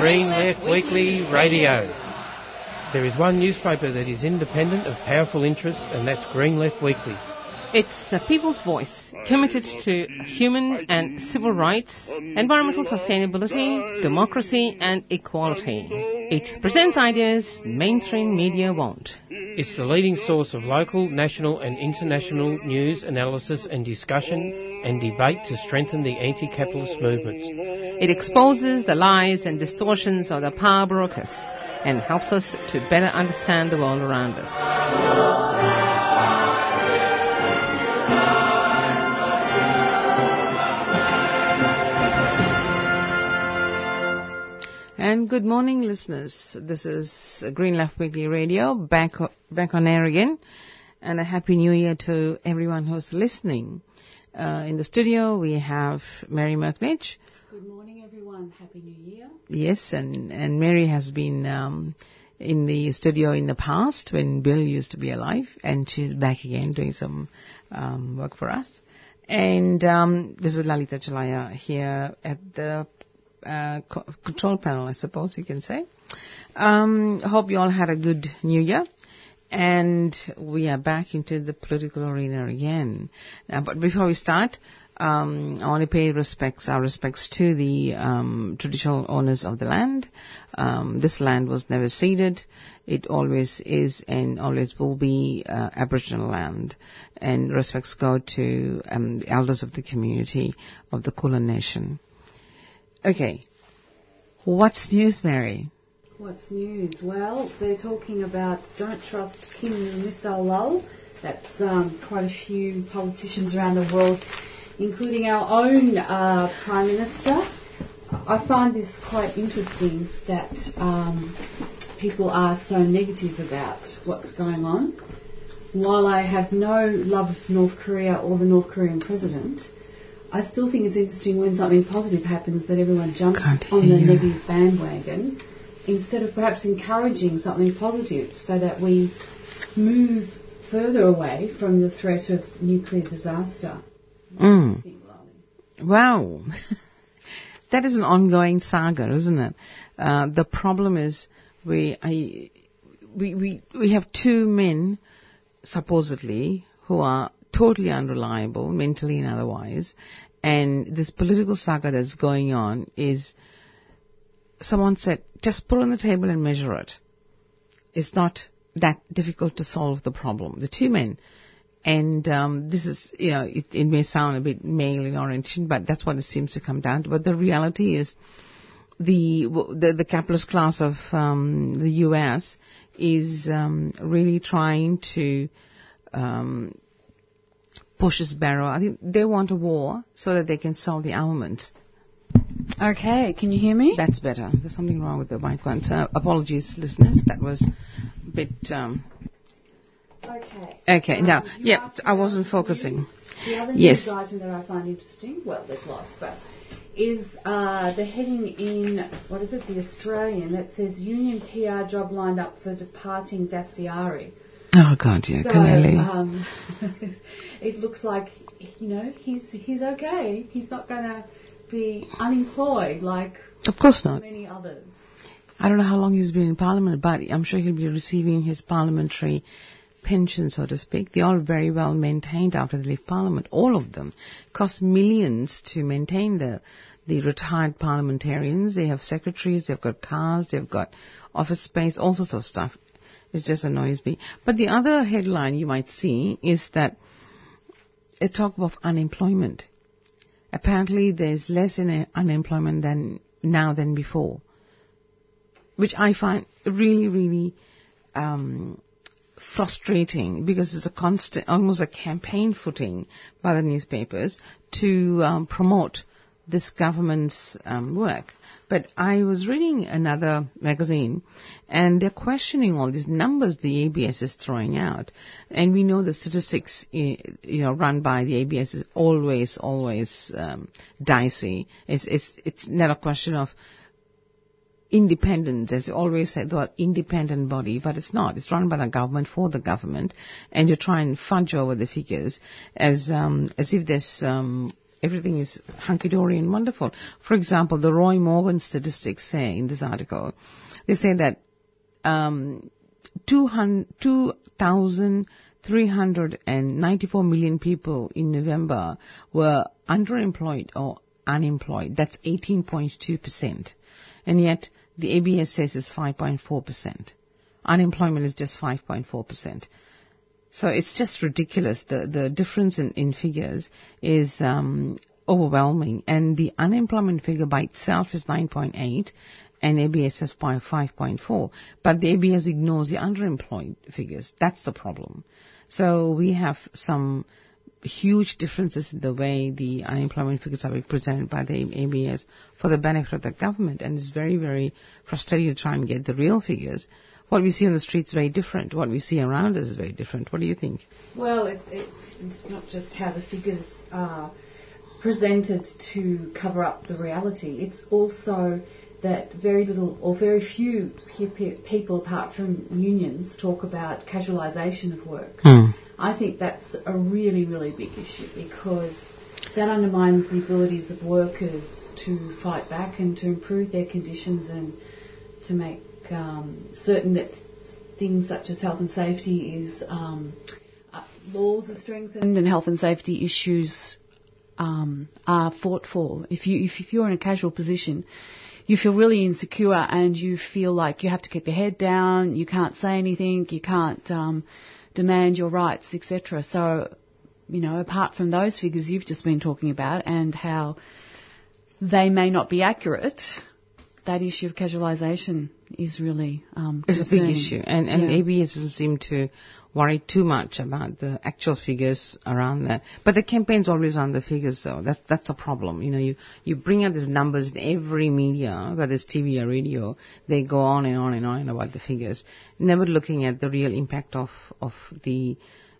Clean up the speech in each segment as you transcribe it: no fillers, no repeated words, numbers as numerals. Green Left Weekly Radio. There is one newspaper that is independent of powerful interests, and that's Green Left Weekly. It's the people's voice, committed to human and civil rights, environmental sustainability, democracy and equality. It presents ideas mainstream media won't. It's the leading source of local, national and international news, analysis and discussion and debate to strengthen the anti-capitalist movements. It exposes the lies and distortions of the power brokers and helps us to better understand the world around us. And good morning, listeners. This is Green Left Weekly Radio, back on air again. And a happy new year to everyone who's listening. In the studio, we have Mary Merknich. Good morning, everyone. Happy new year. Yes, and Mary has been in the studio in the past when Bill used to be alive. And she's back again doing some work for us. And this is Lalita Chalaya here at the control panel, I suppose you can say. Hope you all had a good New Year, and we are back into the political arena again. But before we start, I want to pay our respects to the traditional owners of the land. This land was never ceded. It always is and always will be Aboriginal land. And respects go to the elders of the community of the Kulin Nation. Okay, what's news, Mary? What's news? Well, they're talking about don't trust Kim Misal Lul. That's quite a few politicians around the world, including our own Prime Minister. I find this quite interesting that people are so negative about what's going on. While I have no love of North Korea or the North Korean President, I still think it's interesting when something positive happens that everyone jumps on the negative bandwagon instead of perhaps encouraging something positive so that we move further away from the threat of nuclear disaster. Wow. That is an ongoing saga, isn't it? The problem is we have two men, supposedly, who are totally unreliable, mentally and otherwise, and this political saga that's going on is, someone said, just put on the table and measure it. It's not that difficult to solve the problem. The two men, and this is, you know, it may sound a bit male in orientation, but that's what it seems to come down to. But the reality is, the capitalist class of the US is really trying to pushes barrow. I think they want a war so that they can sell the armaments. Okay, can you hear me? That's better. There's something wrong with the microphone. Apologies, listeners. That was a bit... Okay, now, yeah, I wasn't focusing. The other news item that I find interesting, well, there's lots, but is the heading in, what is it, The Australian, that says Union PR job lined up for departing Dastiari. Oh, God, yeah, so, it looks like, you know, he's okay. He's not going to be unemployed like of course not. Many others. I don't know how long he's been in Parliament, but I'm sure he'll be receiving his parliamentary pension, so to speak. They're all very well maintained after they leave Parliament, all of them. Cost millions to maintain the retired parliamentarians. They have secretaries, they've got cars, they've got office space, all sorts of stuff. It just annoys me. But the other headline you might see is that they talk about unemployment. Apparently there's less in unemployment than before, which I find really, really frustrating because it's a constant, almost a campaign footing by the newspapers to promote this government's work. But I was reading another magazine, and they're questioning all these numbers the ABS is throwing out. And we know the statistics, you know, run by the ABS is always dicey. It's not a question of independence, as you always say, they're an independent body, but it's not. It's run by the government for the government, and you try and fudge over the figures as if there's everything is hunky-dory and wonderful. For example, the Roy Morgan statistics say in this article, they say that 2,394 million people in November were underemployed or unemployed. That's 18.2%. And yet the ABS says it's 5.4%. Unemployment is just 5.4%. So it's just ridiculous. The difference in figures is overwhelming. And the unemployment figure by itself is 9.8 and ABS is 5.4. But the ABS ignores the underemployed figures. That's the problem. So we have some huge differences in the way the unemployment figures are presented by the ABS for the benefit of the government. And it's very, very frustrating to try and get the real figures. What we see on the streets is very different. What we see around us is very different. What do you think? Well, it's not just how the figures are presented to cover up the reality. It's also that very little or very few people, apart from unions, talk about casualisation of work. Mm. I think that's a really, really big issue because that undermines the abilities of workers to fight back and to improve their conditions and to make certain that things such as health and safety is laws are strengthened and health and safety issues are fought for. If you're in a casual position, you feel really insecure and you feel like you have to keep your head down, you can't say anything, you can't demand your rights, etc. So, you know, apart from those figures you've just been talking about and how they may not be accurate, that issue of casualisation is really concerning. It's a big issue, and ABS doesn't seem to worry too much about the actual figures around that. But the campaign's always on the figures, though. That's a problem. You know, you bring out these numbers in every media, whether it's TV or radio, they go on and on and on about the figures, never looking at the real impact of the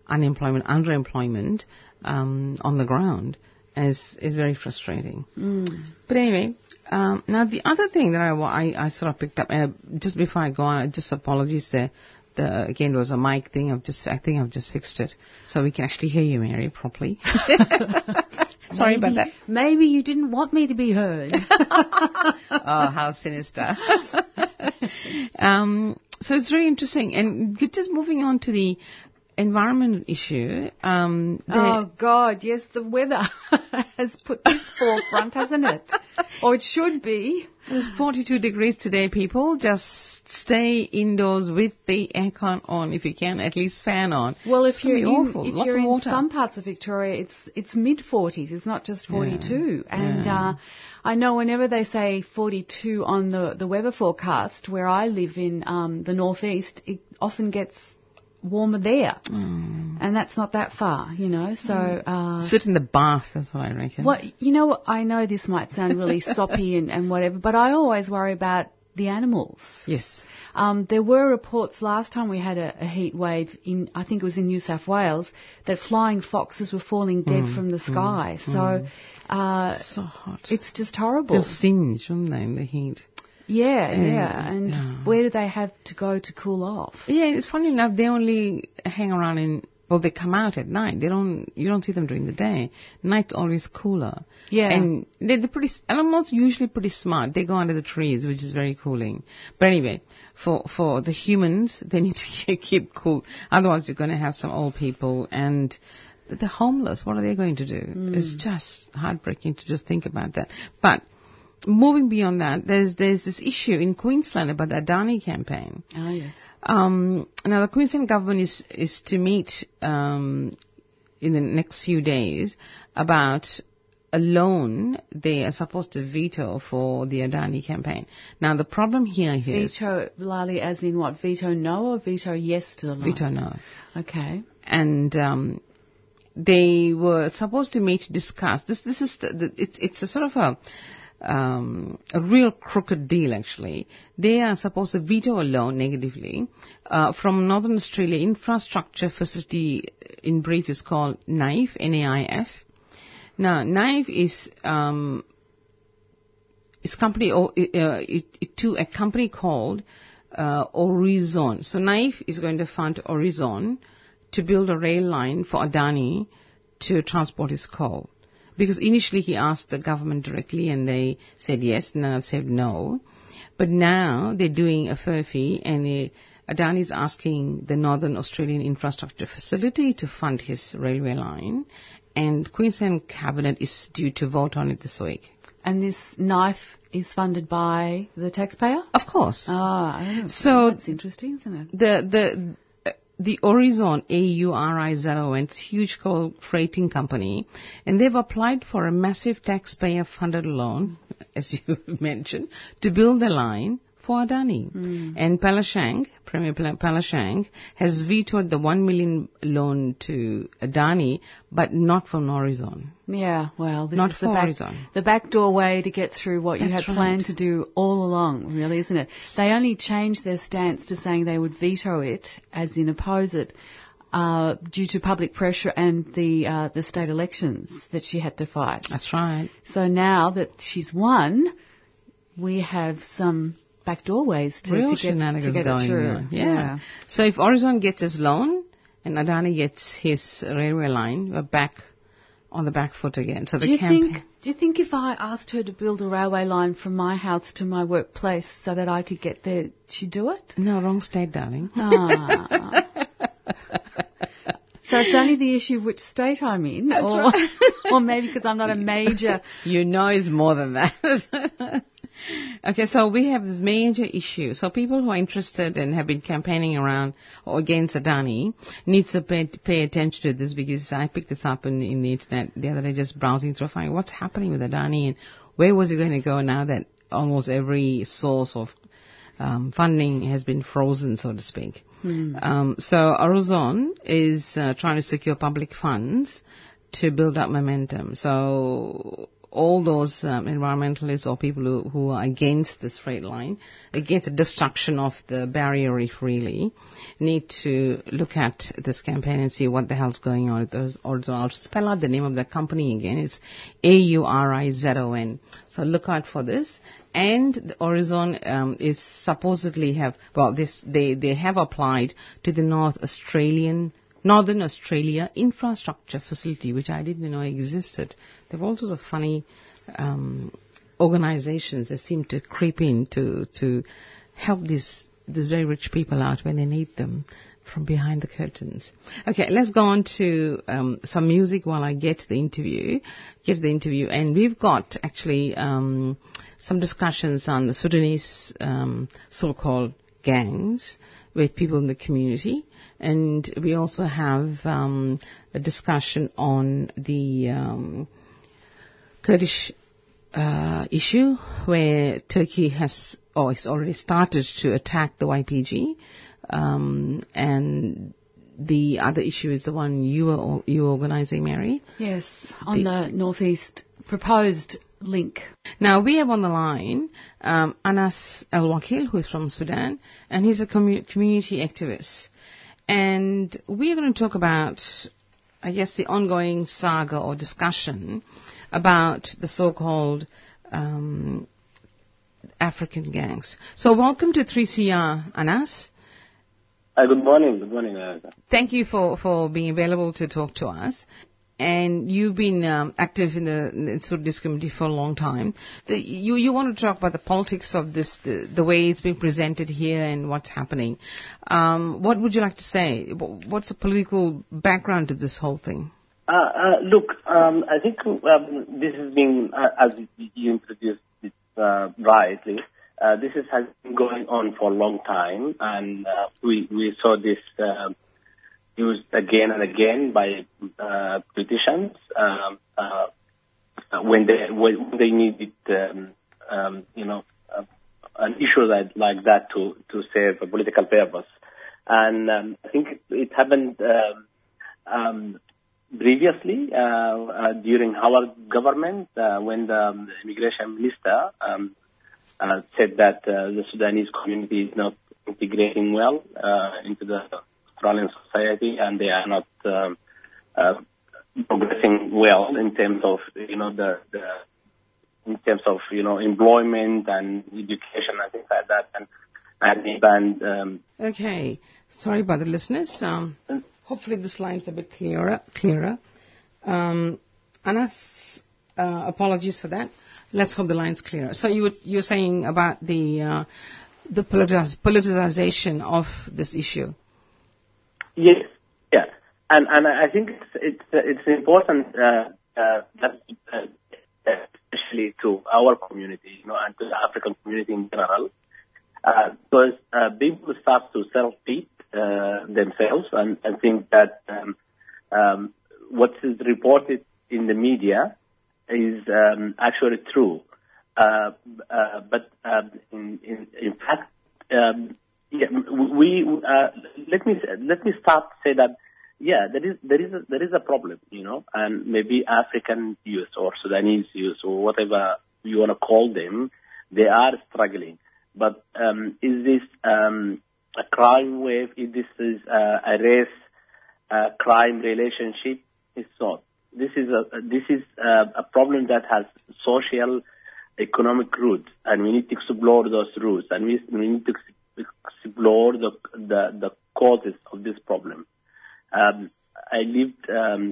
underemployment on the ground. Is very frustrating. Mm. But anyway, now the other thing that I sort of picked up, just before I go on, I just apologies there. Again, it was a mic thing. I think I've just fixed it. So we can actually hear you, Mary, properly. Sorry about that. Maybe you didn't want me to be heard. Oh, how sinister. So it's very interesting. And just moving on to the environment issue. Oh, God, yes, the weather has put this forefront, hasn't it? Or it should be. It was 42 degrees today, people. Just stay indoors with the aircon on if you can, at least fan on. Well, if you're in some parts of Victoria, it's mid-40s. It's not just 42. Yeah. And I know whenever they say 42 on the weather forecast, where I live in the northeast, it often gets warmer there, and that's not that far, you know. So sit in the bath, that's what I reckon. Well, you know, I know this might sound really soppy and whatever, but I always worry about the animals. Yes. There were reports last time we had a heat wave in, I think it was in New South Wales, that flying foxes were falling dead from the sky. So it's so hot. It's just horrible. They'll singe, wouldn't they, in the heat? Yeah, and where do they have to go to cool off? Yeah, it's funny enough, they only hang around they come out at night. You don't see them during the day. Night's always cooler. Yeah. And animals usually pretty smart. They go under the trees, which is very cooling. But anyway, for the humans, they need to keep cool. Otherwise, you're going to have some old people and the homeless. What are they going to do? It's just heartbreaking to just think about that. But moving beyond that, there's this issue in Queensland about the Adani campaign. Oh, yes. Now, the Queensland government is to meet in the next few days about a loan they are supposed to veto for the Adani campaign. Now, the problem here is... Veto, Lali, as in what? Veto no or veto yes to the loan? Veto no. Okay. And... they were supposed to meet to discuss... This is... It's a sort of a real crooked deal, actually. They are supposed to veto a loan negatively from Northern Australia Infrastructure Facility, in brief, is called NAIF, NAIF. Now, NAIF is company to a company called Aurizon. So NAIF is going to fund Aurizon to build a rail line for Adani to transport his coal. Because initially he asked the government directly and they said yes, and then I've said no. But now they're doing a furphy and Adani's asking the Northern Australian Infrastructure Facility to fund his railway line, and Queensland Cabinet is due to vote on it this week. And this NAIF is funded by the taxpayer? Of course. Ah, so that's interesting, isn't it? The Aurizon, A-U-R-I-Z-O-N, it's a huge coal freighting company, and they've applied for a massive taxpayer-funded loan, as you mentioned, to build the line for Adani. Mm. And Palaszczuk, Premier Palaszczuk, has vetoed the $1 million loan to Adani, but not from Aurizon. Yeah, well, this not is the backdoor way to get through what you had planned to do all along, really, isn't it? They only changed their stance to saying they would veto it, as in oppose it, due to public pressure and the state elections that she had to fight. That's right. So now that she's won, we have some backdoor ways to get it through. Yeah. So if Aurizon gets his loan and Adani gets his railway line, we're back on the back foot again. So do you think if I asked her to build a railway line from my house to my workplace so that I could get there, she'd do it? No, wrong state, darling. Ah. So it's only the issue of which state I'm in. That's right. Or maybe because I'm not a major. You know it's more than that. Okay, so we have this major issue. So people who are interested and have been campaigning around or against Adani needs to pay attention to this, because I picked this up in the internet the other day, just browsing through, finding what's happening with Adani and where was it going to go now that almost every source of funding has been frozen, so to speak. Mm. So Aurizon is trying to secure public funds to build up momentum. So all those environmentalists or people who are against this freight line, against the destruction of the barrier reef really, need to look at this campaign and see what the hell's going on. I'll spell out the name of the company again. It's A-U-R-I-Z-O-N. So look out for this. And the Aurizon is supposedly they have applied to the Northern Australia Infrastructure Facility, which I didn't know existed. There are all sorts of funny organizations that seem to creep in to help these very rich people out when they need them from behind the curtains. Okay, let's go on to some music while I get the interview. And we've got actually some discussions on the Sudanese so-called gangs with people in the community, and we also have a discussion on the Kurdish issue where Turkey it's already started to attack the YPG, and the other issue is the one you were organising, Mary. Yes, on the northeast proposed link. Now we have on the line Anas Elwakil, who is from Sudan, and he's a community activist. And we're going to talk about, I guess, the ongoing saga or discussion about the so-called African gangs. So welcome to 3CR, Anas. Good morning. Thank you for being available to talk to us. And you've been active in the Sudanese community for a long time. You want to talk about the politics of this, the way it's being presented here and what's happening. What would you like to say? What's the political background to this whole thing? Look, I think this has been, as you introduced it rightly, has been going on for a long time, and we saw this used again and again by politicians when they needed an issue like that to serve a political purpose. And I think it happened previously during our government when the immigration minister said that the Sudanese community is not integrating well into the Australian society, and they are not progressing well in terms of employment and education and things like that. And okay, sorry about the listeners. Hopefully this line's a bit clearer. Anas Apologies for that. Let's hope the line's clear. So you're saying about the politicization of this issue. Yes, yeah, and I think it's important especially to our community, and to the African community in general, because people start to self-pity themselves and think that what is reported in the media is actually true. But in fact, let me start to say that there is a problem, and maybe African youth or Sudanese youth or whatever you want to call them, they are struggling. But is this a crime wave? Is this a race crime relationship? It's not. This is a problem that has social, economic roots, and we need to explore those roots, and we need to explore the causes of this problem. I lived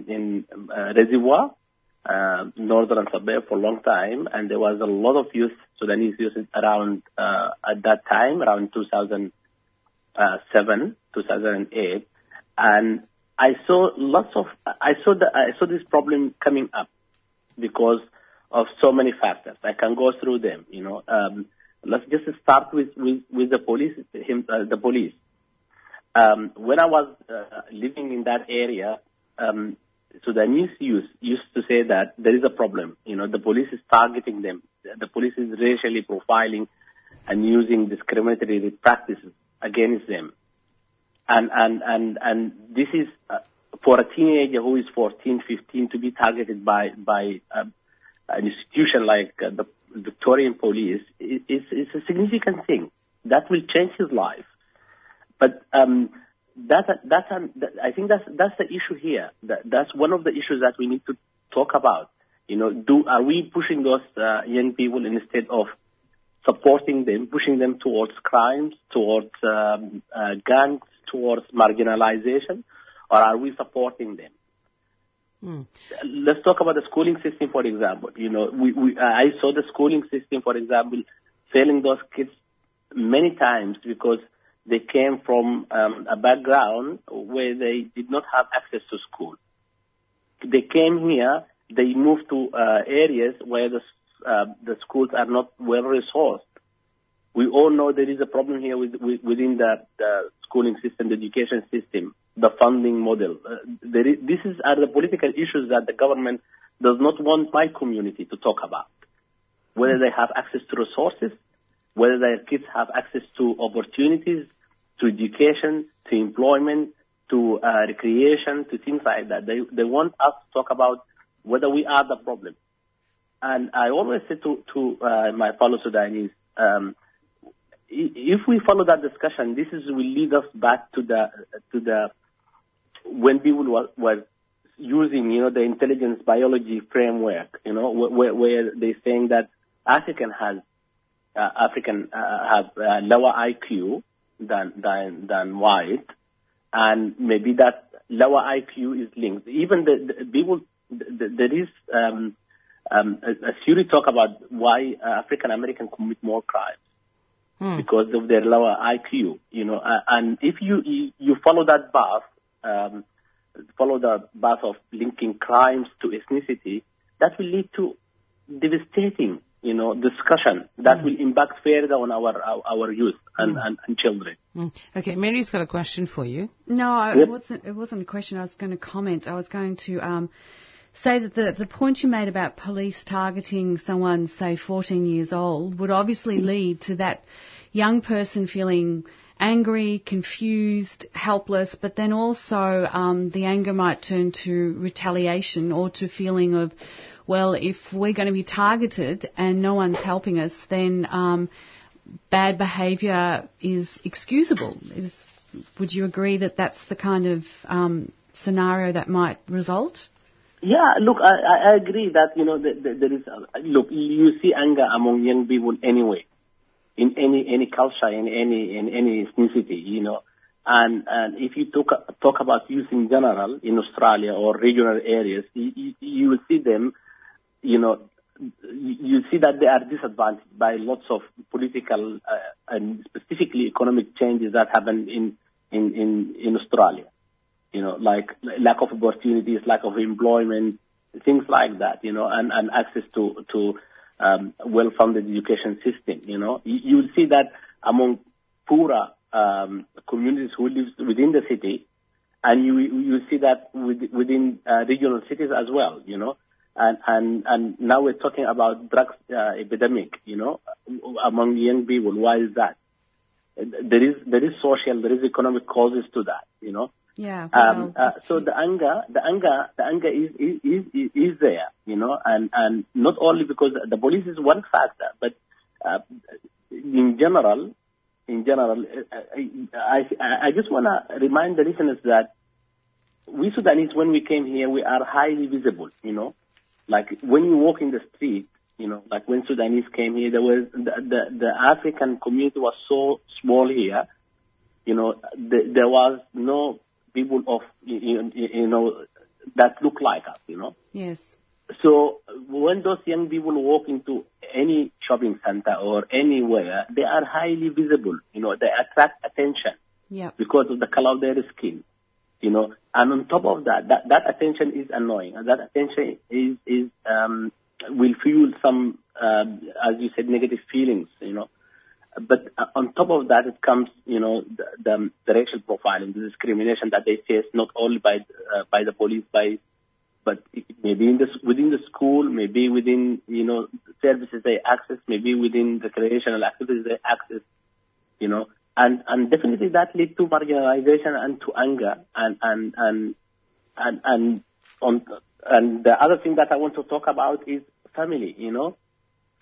in Reservoir, northern suburb, for a long time, and there was a lot of youth, Sudanese youth, around at that time, around 2007, 2008, and I saw this problem coming up because of so many factors. I can go through them, Let's just start with the police. The police. When I was living in that area, Sudanese youth used to say that there is a problem. The police is targeting them. The police is racially profiling and using discriminatory practices against them. And this is for a teenager who is 14, 15 to be targeted by an institution like the Victorian police is a significant thing that will change his life. But I think that's the issue here. That's one of the issues that we need to talk about. Are we pushing those young people instead of supporting them, pushing them towards crimes, towards gangs, towards marginalization, or are we supporting them? Mm. Let's talk about the schooling system, for example. I saw the schooling system, for example, failing those kids many times because they came from a background where they did not have access to school. They came here, they moved to areas where the schools are not well resourced. We all know there is a problem here within the schooling system, the education system, the funding model. These are the political issues that the government does not want my community to talk about. Whether they have access to resources, whether their kids have access to opportunities, to education, to employment, to recreation, to things like that. They want us to talk about whether we are the problem. And I always say to my fellow Sudanese, if we follow that discussion, will lead us back to when people were using, the intelligence biology framework, where they're saying that African have lower IQ than white, and maybe that lower IQ is linked. Even a theory talk about why African Americans commit more crimes. Because of their lower IQ, and if you follow the path of linking crimes to ethnicity, that will lead to devastating, discussion that will impact further on our youth and children. Okay, Mary's got a question for you. No, yep. It wasn't a question. I was going to comment. I was going to say that the point you made about police targeting someone, say 14 years old, would obviously lead to that young person feeling angry, confused, helpless, but then also the anger might turn to retaliation or to feeling of, well, if we're going to be targeted and no one's helping us, then bad behaviour is excusable. Would you agree that that's the kind of scenario that might result? Yeah, look, I agree that, there is, you see anger among young people anyway, in any culture, in any ethnicity, and if you talk about youth in general in Australia or regional areas, you will see them you know, you see that they are disadvantaged by lots of political and specifically economic changes that happen in Australia. You know, like lack of opportunities, lack of employment, things like that, you know, and access to well-funded education system, you know. You will see that among poorer communities who live within the city, and you see that within regional cities as well, you know. And now we're talking about drug epidemic, you know, among young people. Why is that? There is social, there is economic causes to that, you know. Yeah. Well, so the anger is there, you know, and not only because the police is one factor, but in general, I just want to remind the listeners that we Sudanese, when we came here, we are highly visible, you know. Like when you walk in the street, you know, like when Sudanese came here, there was the African community was so small here, you know. There was no people of, you know, that look like us, you know. Yes. So when those young people walk into any shopping center or anywhere, they are highly visible, you know. They attract attention, yeah, because of the color of their skin. You know, and on top of that attention is annoying. That attention is will fuel some, as you said, negative feelings. You know, but on top of that, it comes, you know, the racial profiling, the discrimination that they face not only by the police, but maybe within the school, maybe within, you know, services they access, maybe within recreational activities they access. You know. And definitely that leads to marginalization and to anger and the other thing that I want to talk about is family. You know,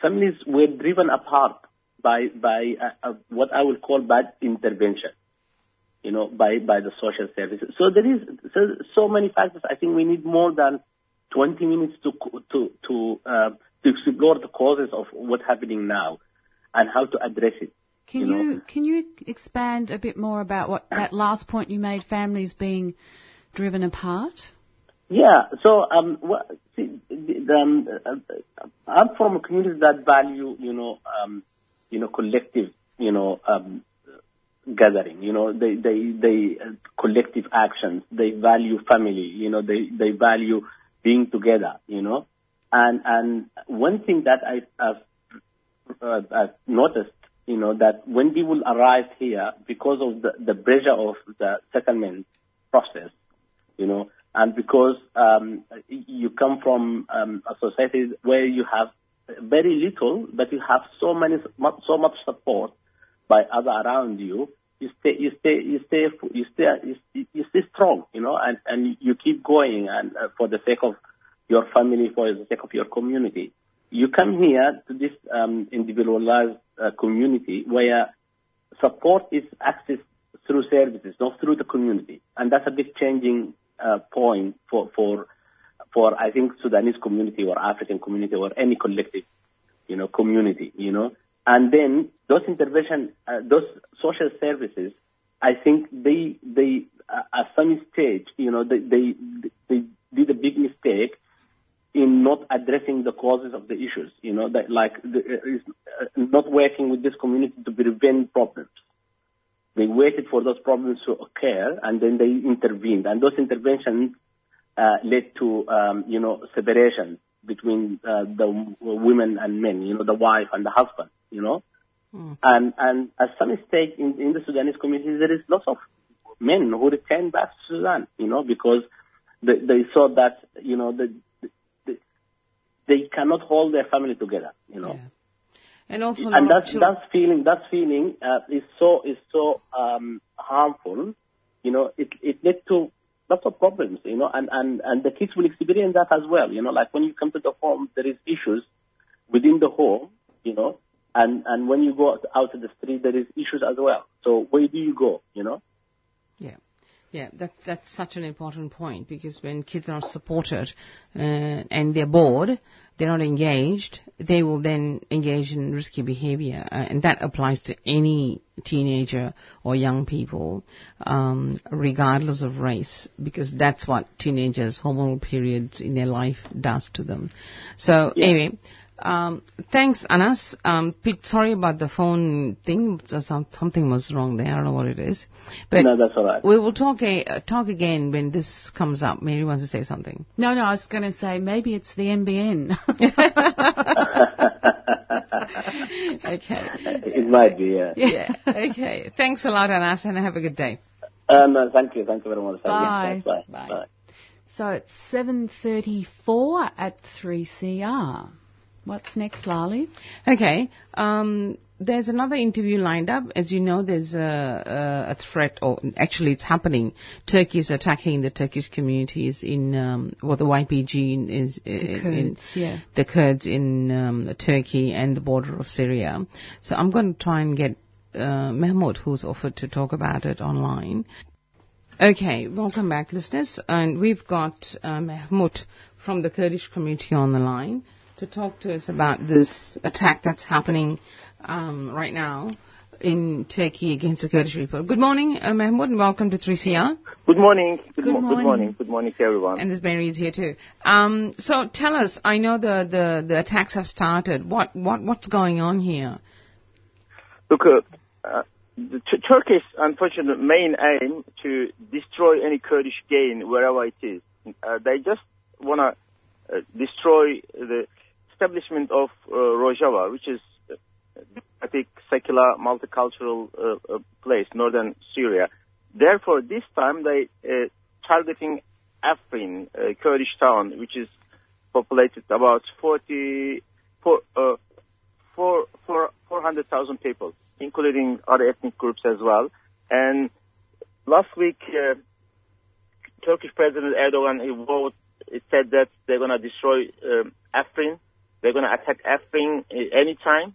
families were driven apart by what I would call bad intervention. You know, by the social services. So there is so many factors. I think we need more than 20 minutes to explore the causes of what's happening now and how to address it. Can you expand a bit more about what that last point you made, families being driven apart? Yeah, so I'm from a community that value, you know, collective, you know, gathering. You know, they collective actions. They value family. You know, they value being together. You know, and one thing that I've noticed. You know, that when people arrive here, because of the pressure of the settlement process, you know, and because you come from a society where you have very little, but you have so much support by other around you, you stay strong, you know, and you keep going, and for the sake of your family, for the sake of your community. You come here to this individualized community where support is accessed through services, not through the community, and that's a big changing point for I think Sudanese community or African community or any collective, you know, community, you know. And then those intervention, those social services, I think they at some stage, you know, they did a big mistake in not addressing the causes of the issues, you know, that like not working with this community to prevent problems. They waited for those problems to occur, and then they intervened. And those interventions led to, you know, separation between the women and men, you know, the wife and the husband, you know. Mm. And at some stage in the Sudanese community, there is lots of men who return back to Sudan, you know, because they saw that, you know, they cannot hold their family together, you know. Yeah. And that feeling is so harmful, you know. It led to lots of problems, you know, and the kids will experience that as well, you know. Like when you come to the home, there is issues within the home, you know, and when you go out to the street, there is issues as well. So where do you go, you know? Yeah. Yeah, that's such an important point, because when kids are supported and they're bored, they're not engaged, they will then engage in risky behavior. And that applies to any teenager or young people, regardless of race, because that's what teenagers' hormonal periods in their life does to them. So anyway, thanks, Anas. Sorry about the phone thing. Something was wrong there. I don't know what it is. But no, that's all right. We will talk again when this comes up. Mary wants to say something. No, I was going to say maybe it's the NBN. Okay. It might be, yeah. Okay. Thanks a lot, Anas, and have a good day. No, thank you. Thank you very much. Bye. Yes, thanks, bye. So it's 7:34 at 3CR. What's next, Lali? Okay. There's another interview lined up. As you know, there's a threat, or actually it's happening. Turkey is attacking the Turkish communities in, the YPG is the Kurds in Turkey and the border of Syria. So I'm going to try and get Mehmet, who's offered to talk about it online. Okay, welcome back, listeners. And we've got Mehmet from the Kurdish community on the line to talk to us about this attack that's happening right now in Turkey against the Kurdish people. Good morning, Mehmet, and welcome to 3CR. Good morning. Good morning. Good morning to everyone. And this Mary is here too. So tell us, I know the attacks have started. What's going on here? Look, the Turkey's unfortunate main aim to destroy any Kurdish gain wherever it is. They just want to destroy the establishment of Rojava, which is a big secular, multicultural place, northern Syria. Therefore, this time they targeting Afrin, a Kurdish town, which is populated about 400,000 people, including other ethnic groups as well. And last week, Turkish President Erdogan, he said that they're going to destroy Afrin. They're going to attack Afrin any time.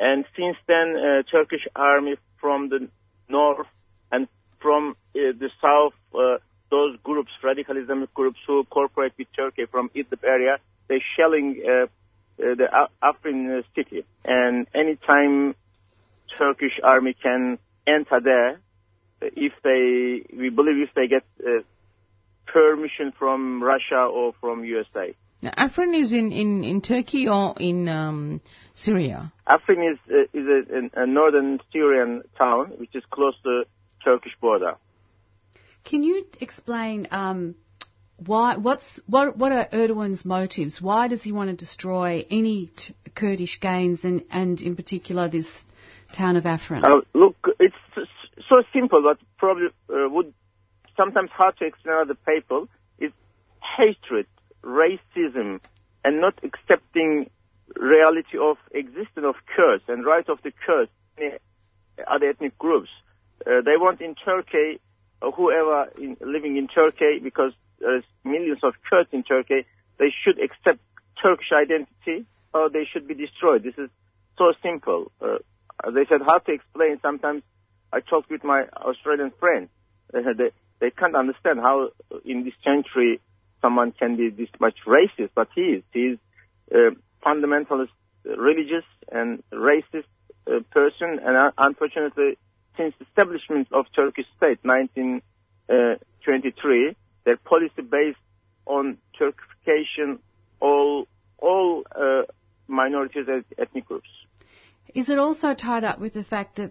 And since then, Turkish army from the north and from the south, those groups, radical Islamic groups who cooperate with Turkey from Idlib area, they're shelling the Afrin city. And any time Turkish army can enter there, we believe if they get permission from Russia or from USA. Now, Afrin is in Turkey or in Syria? Afrin is a northern Syrian town which is close to the Turkish border. Can you explain why? What are Erdogan's motives? Why does he want to destroy any Kurdish gains and in particular this town of Afrin? Look, it's so simple, but probably would sometimes hard to explain to other people. It's hatred, racism, and not accepting reality of existence of Kurds and right of the Kurds and other ethnic groups. They want in Turkey, whoever living in Turkey, because there's millions of Kurds in Turkey, they should accept Turkish identity or they should be destroyed. This is so simple. As I said, hard to explain. Sometimes I talk with my Australian friends. They can't understand how in this country someone can be this much racist, but he is a fundamentalist, religious and racist person, and unfortunately, since the establishment of Turkish state 1923, their policy based on Turkification all minorities and ethnic groups. Is it also tied up with the fact that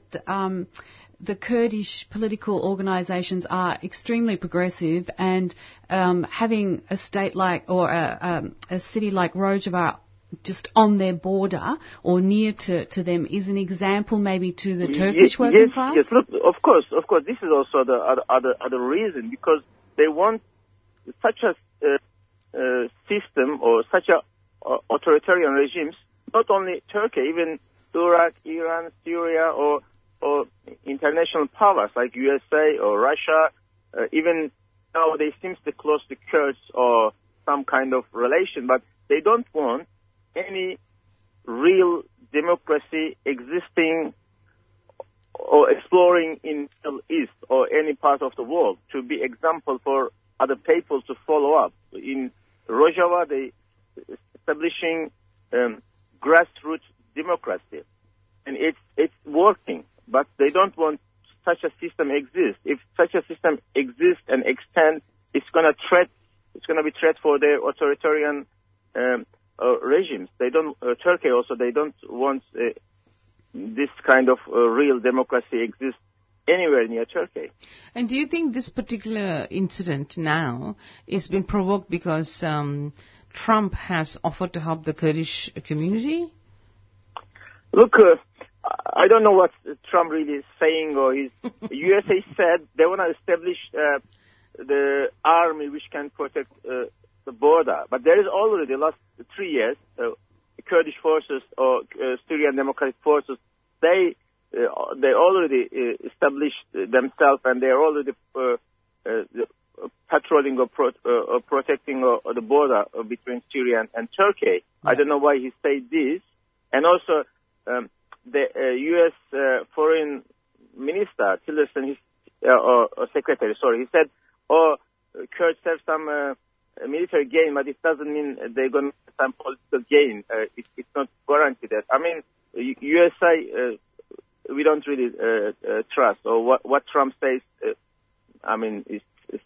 the Kurdish political organisations are extremely progressive, and having a state like or a city like Rojava just on their border or near to them is an example maybe to the Turkish working class? Yes, look, of course, this is also the other reason, because they want such a system or such a authoritarian regimes, not only Turkey, even Iraq, Iran, Syria, or international powers like USA or Russia, even now they seem to close to Kurds or some kind of relation, but they don't want any real democracy existing or exploring in the Middle East or any part of the world to be example for other people to follow up. In Rojava, they establishing grassroots democracy, and it's working. But they don't want such a system exist. If such a system exists and extends, it's going to be threat for their authoritarian regimes. They don't. Turkey also they don't want this kind of real democracy exists anywhere near Turkey. And do you think this particular incident now has been provoked because Trump has offered to help the Kurdish community? Look, I don't know what Trump really is saying, or his USA said they want to establish the army which can protect the border. But there is already the last 3 years, Kurdish forces or Syrian Democratic forces, they already established themselves, and they are already patrolling or protecting the border between Syria and Turkey. Yeah. I don't know why he said this. And also, the U.S. Foreign Minister Tillerson, or Secretary, sorry, he said, Kurds have some military gain, but it doesn't mean they're going to have some political gain. It's not guaranteed that. I mean, USA, we don't really trust, or what Trump says, I mean, is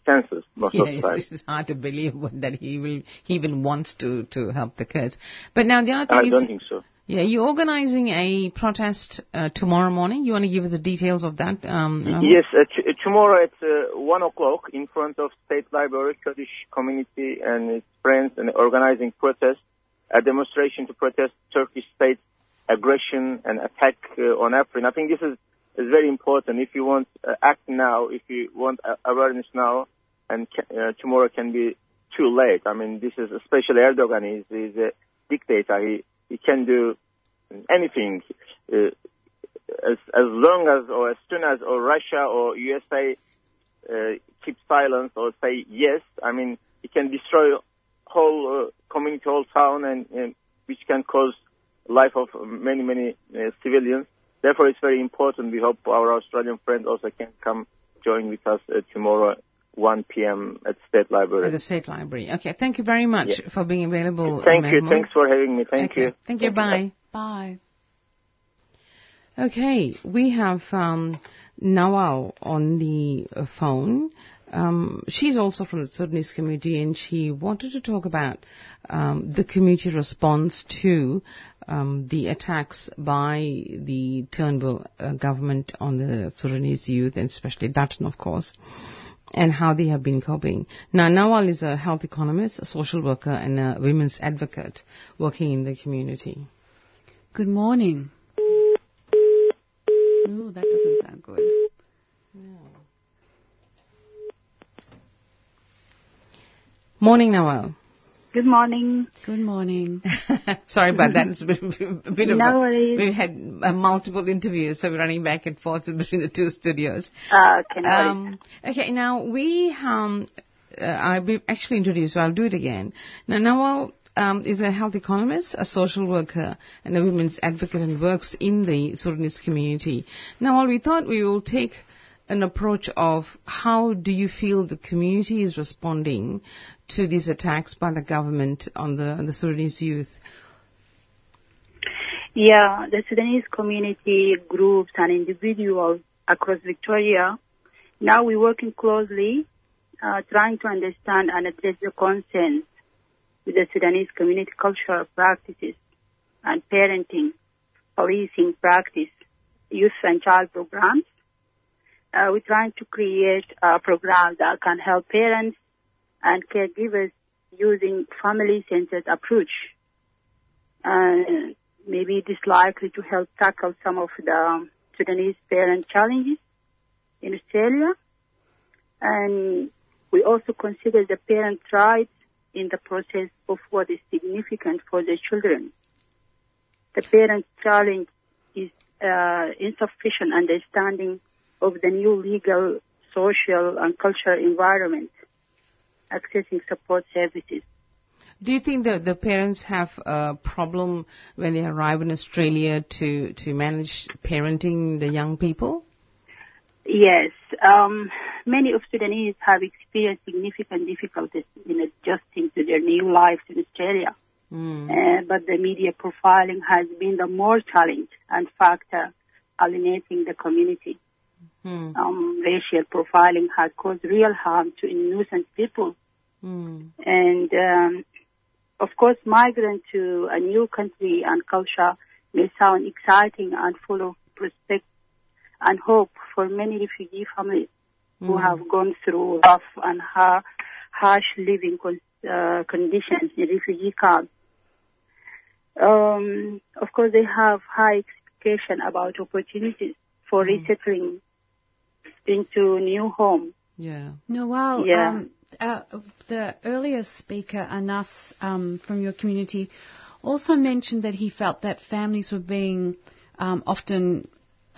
senseless most of the time. It's hard to believe that he even wants to help the Kurds. But now the other thing I don't think so. Yeah, you're organizing a protest tomorrow morning. You want to give us the details of that? Yes, tomorrow at 1 o'clock in front of State Library, Kurdish community and its friends, and organizing protest, a demonstration to protest Turkish state aggression and attack on Afrin. I think this is very important. If you want act now, if you want awareness now, and tomorrow can be too late. I mean, this is especially Erdogan. He's a dictator. He can do anything as long as or as soon as or Russia or USA keep silence or say yes. I mean, he can destroy whole community, whole town, and which can cause life of many civilians. Therefore, it's very important. We hope our Australian friends also can come join with us tomorrow. 1 p.m. at State Library. At the State Library. Okay, thank you very much for being available. Thank you. Thanks for having me. Thank you. Thank you. Bye. Bye. Okay, we have Nawal on the phone. She's also from the Sudanese community, and she wanted to talk about the community response to the attacks by the Turnbull government on the Sudanese youth, and especially Dutton, of course, and how they have been coping. Now, Nawal is a health economist, a social worker, and a women's advocate working in the community. Good morning. Oh, that doesn't sound good. No. Morning, Nawal. Good morning. Good morning. Sorry about that. It's a bit of no worries. We've had multiple interviews, so we're running back and forth between the two studios. Okay. Okay. Now I've been actually introduced, so I'll do it again. Now, Nawal is a health economist, a social worker, and a women's advocate, and works in the Sudanese community. Nawal, we thought we will take an approach of how do you feel the community is responding to these attacks by the government on the Sudanese youth? Yeah, the Sudanese community groups and individuals across Victoria, now we're working closely, trying to understand and address the concerns with the Sudanese community cultural practices and parenting, policing practice, youth and child programs. We're trying to create a program that can help parents and caregivers using family-centered approach. Maybe this likely to help tackle some of the Sudanese parent challenges in Australia. And we also consider the parent rights in the process of what is significant for the children. The parent challenge is insufficient understanding of the new legal, social, and cultural environment, accessing support services. Do you think that the parents have a problem when they arrive in Australia to manage parenting the young people? Yes. Many of Sudanese have experienced significant difficulties in adjusting to their new lives in Australia. But the media profiling has been the more challenge and factor alienating the community. Racial profiling has caused real harm to innocent people. And, of course, migrant to a new country and culture may sound exciting and full of prospect and hope for many refugee families who have gone through rough and harsh living conditions in refugee camps. Of course, they have high expectation about opportunities for resettling into new home. Nawal, the earlier speaker, Anas, from your community, also mentioned that he felt that families were being often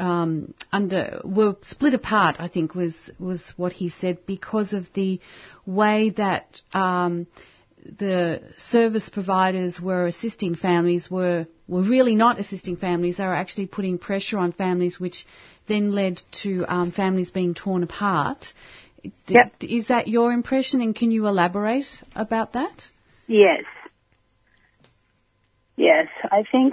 were split apart, I think was what he said, because of the way that the service providers were assisting families were really not assisting families. They were actually putting pressure on families, which then led to families being torn apart. Is that your impression, and can you elaborate about that? Yes, I think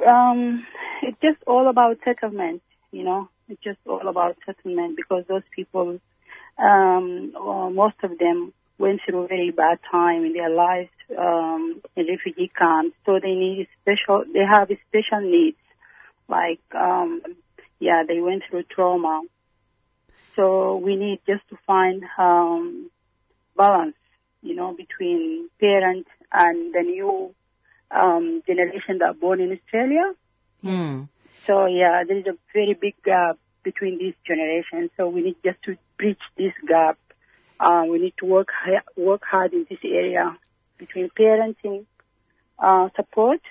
it's just all about settlement, it's just all about settlement, because those people, most of them went through a very bad time in their lives in refugee camps, so they have special needs, like, they went through trauma. So we need just to find balance, between parents and the new generation that are born in Australia. So, there is a very big gap between these generations. So we need just to bridge this gap. We need to work hard in this area between parenting support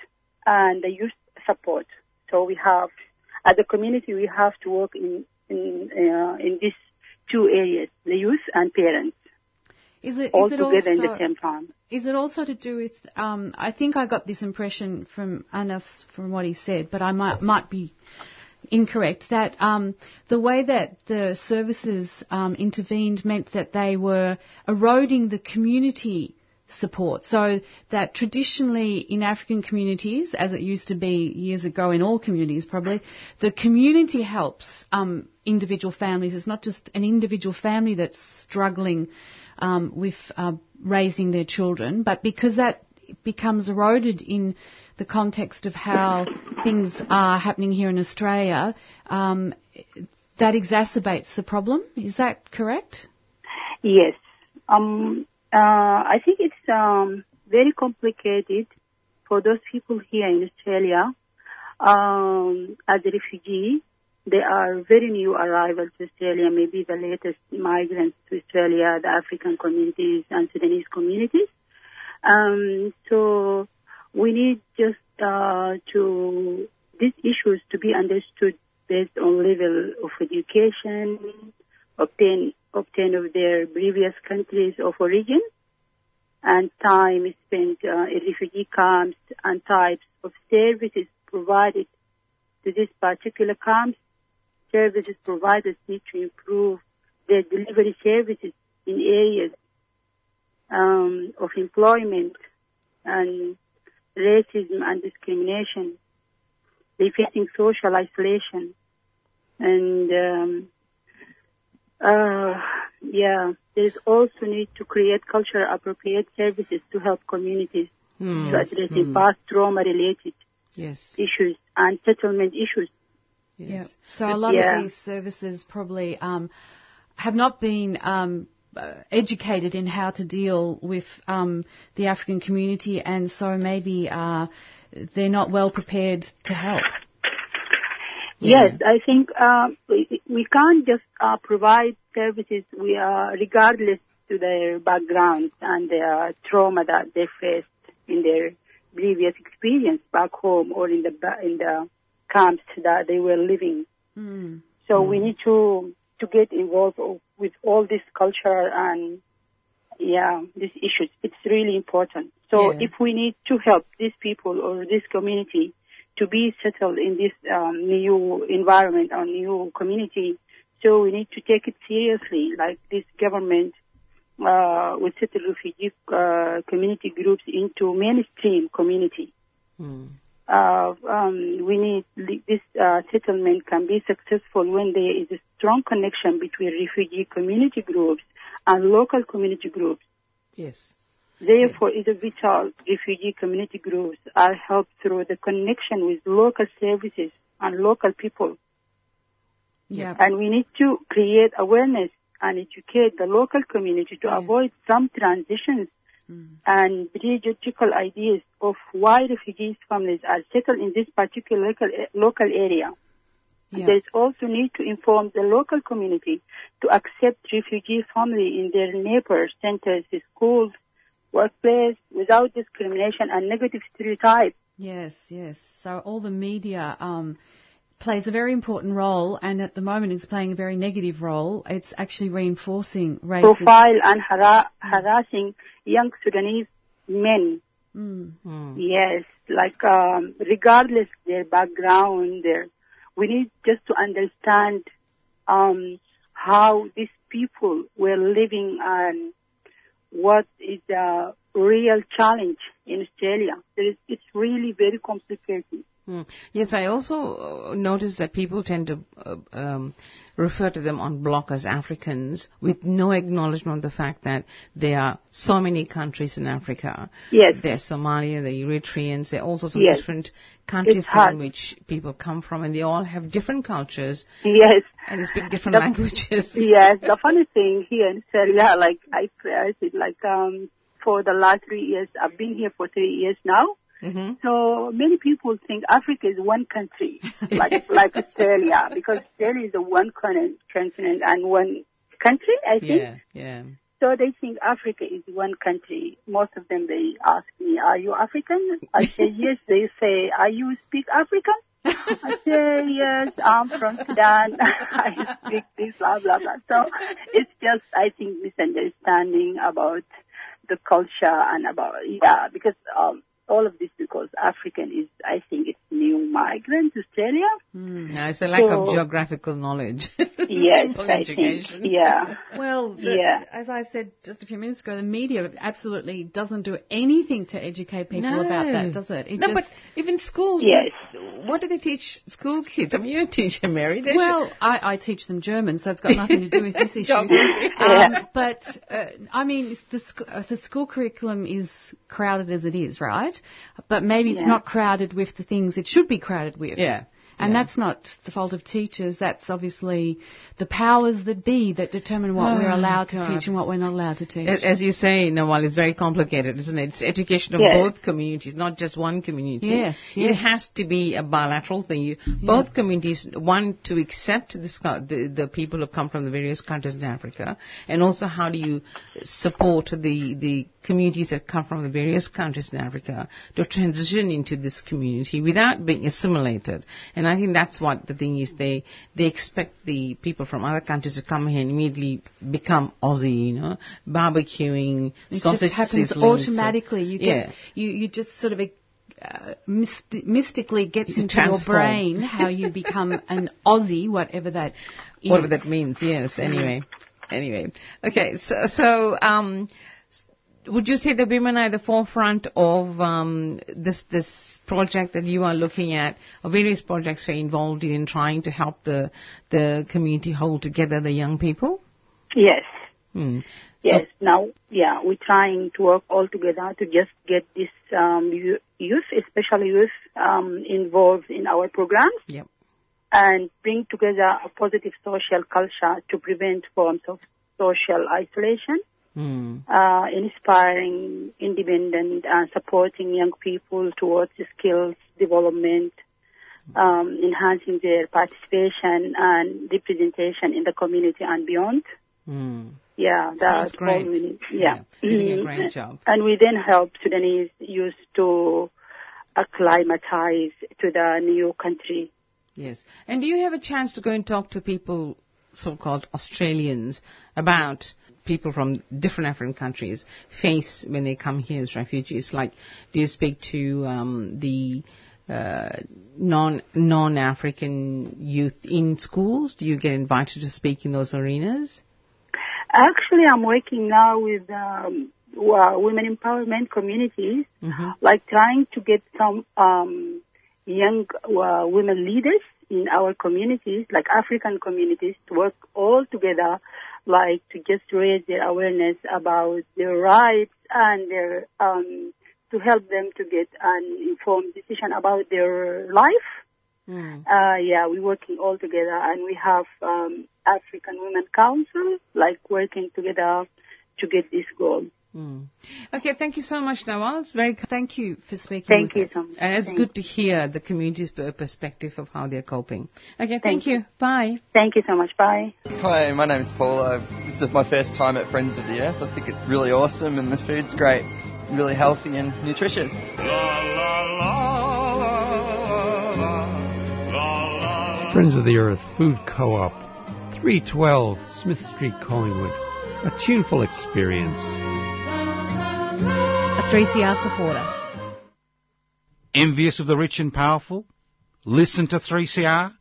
and the youth support. So we have, as a community, we have to work in these two areas, the youth and parents, all together in the same time. Is it also to do with, I think I got this impression from Anas, from what he said, but I might be incorrect, that the way that the services intervened meant that they were eroding the community support, so that traditionally in African communities, as it used to be years ago in all communities probably, the community helps individual families. It's not just an individual family that's struggling with raising their children, but because that becomes eroded in the context of how things are happening here in Australia, that exacerbates the problem. Is that correct? Yes. I think it's very complicated for those people here in Australia. As a refugee, they are very new arrivals to Australia, maybe the latest migrants to Australia, the African communities and Sudanese communities. So we need just to these issues to be understood based on level of education, obtain of their previous countries of origin, and time spent in refugee camps and types of services provided to these particular camps. Services providers need to improve their delivery services in areas of employment and racism and discrimination. They're facing social isolation and there's also need to create cultural appropriate services to help communities to address past trauma-related issues and settlement issues. So a lot of these services probably have not been educated in how to deal with the African community, and so maybe they're not well prepared to help. Yes, I think we can't just provide services regardless to their backgrounds and their trauma that they faced in their previous experience back home or in the camps that they were living. We need to get involved with all this culture and these issues. It's really important. So if we need to help these people or this community to be settled in this new environment or new community, So we need to take it seriously, like this government will set the refugee community groups into mainstream community. We need this settlement can be successful when there is a strong connection between refugee community groups and local community groups. Yes. Therefore, it is vital refugee community groups are helped through the connection with local services and local people. Yeah. And we need to create awareness and educate the local community to avoid some transitions and ideological ideas of why refugees' families are settled in this particular local area. Yeah. There is also need to inform the local community to accept refugee families in their neighbors, centers, schools, workplace, without discrimination and negative stereotypes. Yes, yes. So all the media plays a very important role, and at the moment it's playing a very negative role. It's actually reinforcing racism. Profile and harassing young Sudanese men. Mm-hmm. Yes, like regardless their background, we need just to understand how these people were living and what is the real challenge in Australia. It's really very complicated. Mm. Yes, I also noticed that people tend to refer to them on block as Africans with no acknowledgement of the fact that there are so many countries in Africa. Yes. There's Somalia, the Eritreans, there are all sorts of different countries from which people come from, and they all have different cultures. Yes. And they speak different languages. Yes. The funny thing here in Syria, like I said, like for the last 3 years, I've been here for 3 years now. Mm-hmm. So many people think Africa is one country, like Australia, because Australia is a one continent and one country, I think. Yeah, yeah. So they think Africa is one country. Most of them, they ask me, are you African? I say, yes. They say, are you speak African? I say, yes, I'm from Sudan. I speak this, blah, blah, blah. So it's just, I think, misunderstanding about the culture and about, because... all of this because African is, I think, it's new migrant to Australia. No, it's a lack of geographical knowledge. Yes, I think, yeah. Well, as I said just a few minutes ago, the media absolutely doesn't do anything to educate people about that, does it? No, but even schools, what do they teach school kids? I mean, you're a teacher, Mary. I teach them German, so it's got nothing to do with this issue. But, I mean, the school curriculum is crowded as it is, right? But maybe it's not crowded with the things it should be crowded with. Yeah. And that's not the fault of teachers. That's obviously the powers that be that determine what we're allowed to teach and what we're not allowed to teach. As you say, Nawal, it's very complicated, isn't it? It's education of both communities, not just one community. Yes, yes. It has to be a bilateral thing. Both communities want to accept the people who come from the various countries in Africa, and also how do you support the communities that come from the various countries in Africa to transition into this community without being assimilated. And I think that's what the thing is. They expect the people from other countries to come here and immediately become Aussie, barbecuing, sausage sizzling. It just happens automatically. You get, you just sort of mystically gets into your brain how you become an Aussie, whatever that is. Whatever that means, yes. Anyway. Okay, so would you say the women are at the forefront of this project that you are looking at, or various projects you're involved in trying to help the community hold together the young people? Yes. Yes. Now, we're trying to work all together to just get this youth, especially youth, involved in our programs. Yep. And bring together a positive social culture to prevent forms of social isolation. Inspiring, independent, and supporting young people towards skills development, enhancing their participation and representation in the community and beyond. That's great. Doing a great job. And we then help Sudanese youth to acclimatize to the new country. Yes. And do you have a chance to go and talk to people, so-called Australians, about people from different African countries face when they come here as refugees? Like, do you speak to the non-African youth in schools? Do you get invited to speak in those arenas? Actually, I'm working now with women empowerment communities, mm-hmm. like trying to get some young women leaders in our communities, like African communities, to work all together, like to just raise their awareness about their rights and their to help them to get an informed decision about their life. Mm. We're working all together, and we have African Women Council, like working together to get this goal. Mm. Okay, thank you so much, Nawal. It's very thank you for speaking. Thank you so much. And it's good to hear the community's perspective of how they're coping. Okay, thank you. Bye. Thank you so much. Bye. Hi, my name is Paul. This is my first time at Friends of the Earth. I think it's really awesome, and the food's great, really healthy and nutritious. Friends of the Earth Food Co-op, 312 Smith Street, Collingwood. A tuneful experience. A 3CR supporter. Envious of the rich and powerful? Listen to 3CR?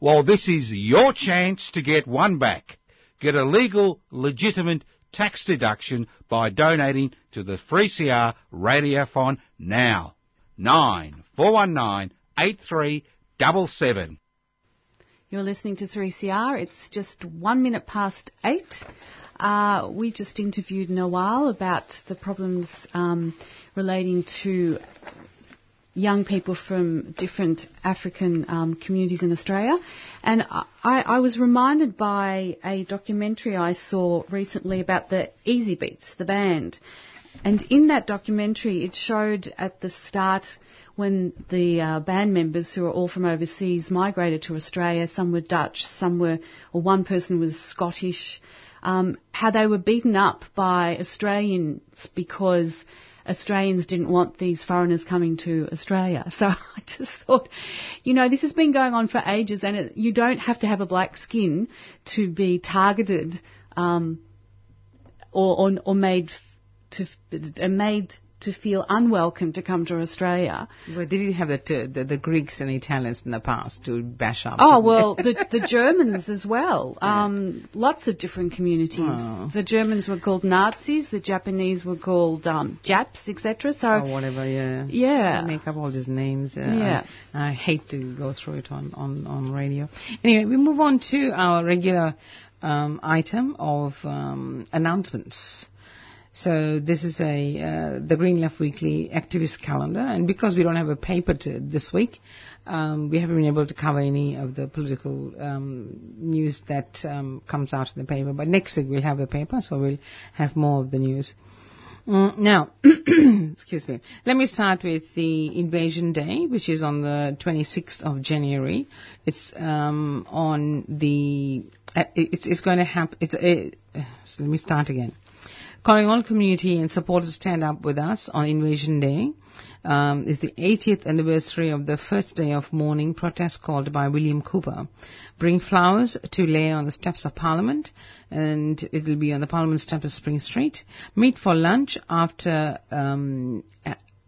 Well, this is your chance to get one back. Get a legal, legitimate tax deduction by donating to the 3CR Radiothon now. 9419 8377. You're listening to 3CR. It's just 1 minute past 8. We just interviewed Nawal about the problems relating to young people from different African communities in Australia. And I was reminded by a documentary I saw recently about the Easy Beats, the band. And in that documentary, it showed at the start when the band members, who are all from overseas, migrated to Australia. Some were Dutch, some were, or one person was Scottish, how they were beaten up by Australians because Australians didn't want these foreigners coming to Australia. So I just thought, you know, this has been going on for ages, and you don't have to have a black skin to be targeted or made to feel unwelcome to come to Australia. Well, did you have the Greeks and Italians in the past to bash up? Oh, well, the Germans as well. Lots of different communities. Oh. The Germans were called Nazis. The Japanese were called Japs, etc. So whatever, yeah. Yeah. They make up all these names. Yeah. I hate to go through it on radio. Anyway, we move on to our regular item of announcements. So this is the Green Left Weekly activist calendar, and because we don't have a paper this week, we haven't been able to cover any of the political news that comes out in the paper. But next week we'll have a paper, so we'll have more of the news. Now, excuse me, let me start with the Invasion Day, which is on the 26th of January. It's it's going to happen. So let me start again. Calling all community and supporters to stand up with us on Invasion Day. It's the 80th anniversary of the first day of mourning protest called by William Cooper. Bring flowers to lay on the steps of Parliament, and it'll be on the Parliament steps of Spring Street. Meet for lunch after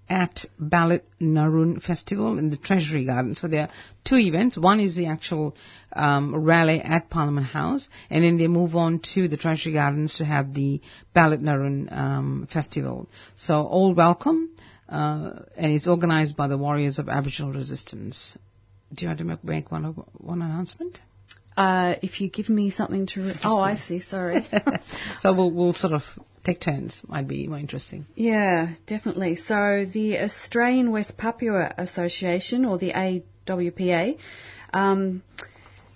at Ballot Naroon Festival in the Treasury Garden. So there are two events. One is the actual rally at Parliament House, and then they move on to the Treasury Gardens to have the Ballot Naroon Festival. So all welcome, and it's organised by the Warriors of Aboriginal Resistance. Do you want to make one announcement? If you give me something to register. Oh, I see, sorry. So we'll sort of take turns, might be more interesting. Yeah, definitely. So the Australian West Papua Association, or the AWPA,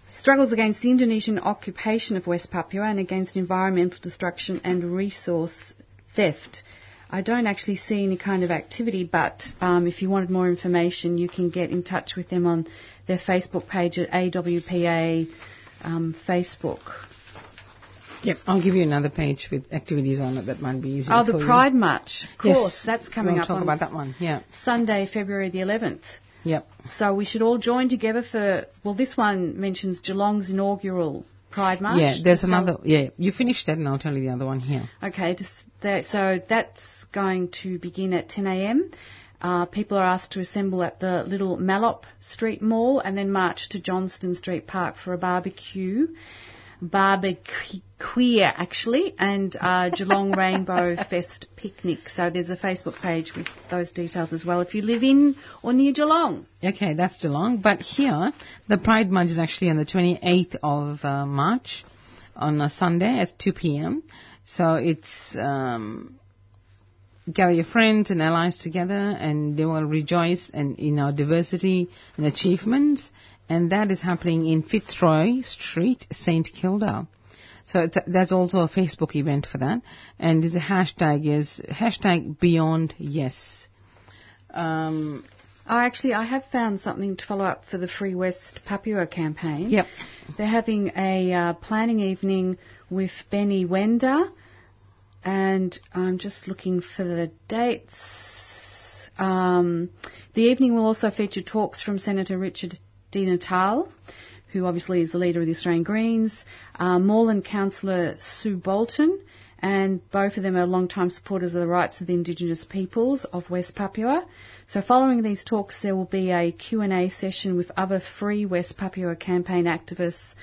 struggles against the Indonesian occupation of West Papua and against environmental destruction and resource theft. I don't actually see any kind of activity, but if you wanted more information, you can get in touch with them on their Facebook page at AWPA Facebook. Yep, I'll give you another page with activities on it that might be easier. Oh, the Pride March, of course, yes, that's coming up. We'll talk about that one. Yeah, Sunday, February the 11th. Yep. So we should all join together for. Well, this one mentions Geelong's inaugural Pride March. Yeah, there's another. Yeah, you finish that, and I'll tell you the other one here. Okay, so that's going to begin at 10 a.m. People are asked to assemble at the little Mallop Street Mall and then march to Johnston Street Park for a barbecue actually, and Geelong Rainbow Fest picnic. So there's a Facebook page with those details as well if you live in or near Geelong. Okay, that's Geelong. But here, the Pride March is actually on the 28th of March on a Sunday at 2 p.m. So it's... gather your friends and allies together, and they will rejoice in our diversity and achievements. And that is happening in Fitzroy Street, St Kilda. So that's also a Facebook event for that. And the hashtag is #BeyondYes. I have found something to follow up for the Free West Papua campaign. Yep, they're having a planning evening with Benny Wender. And I'm just looking for the dates. The evening will also feature talks from Senator Richard Di Natale, who obviously is the leader of the Australian Greens, Moreland Councillor Sue Bolton, and both of them are long-time supporters of the rights of the Indigenous peoples of West Papua. So following these talks, there will be a Q&A session with other Free West Papua campaign activists,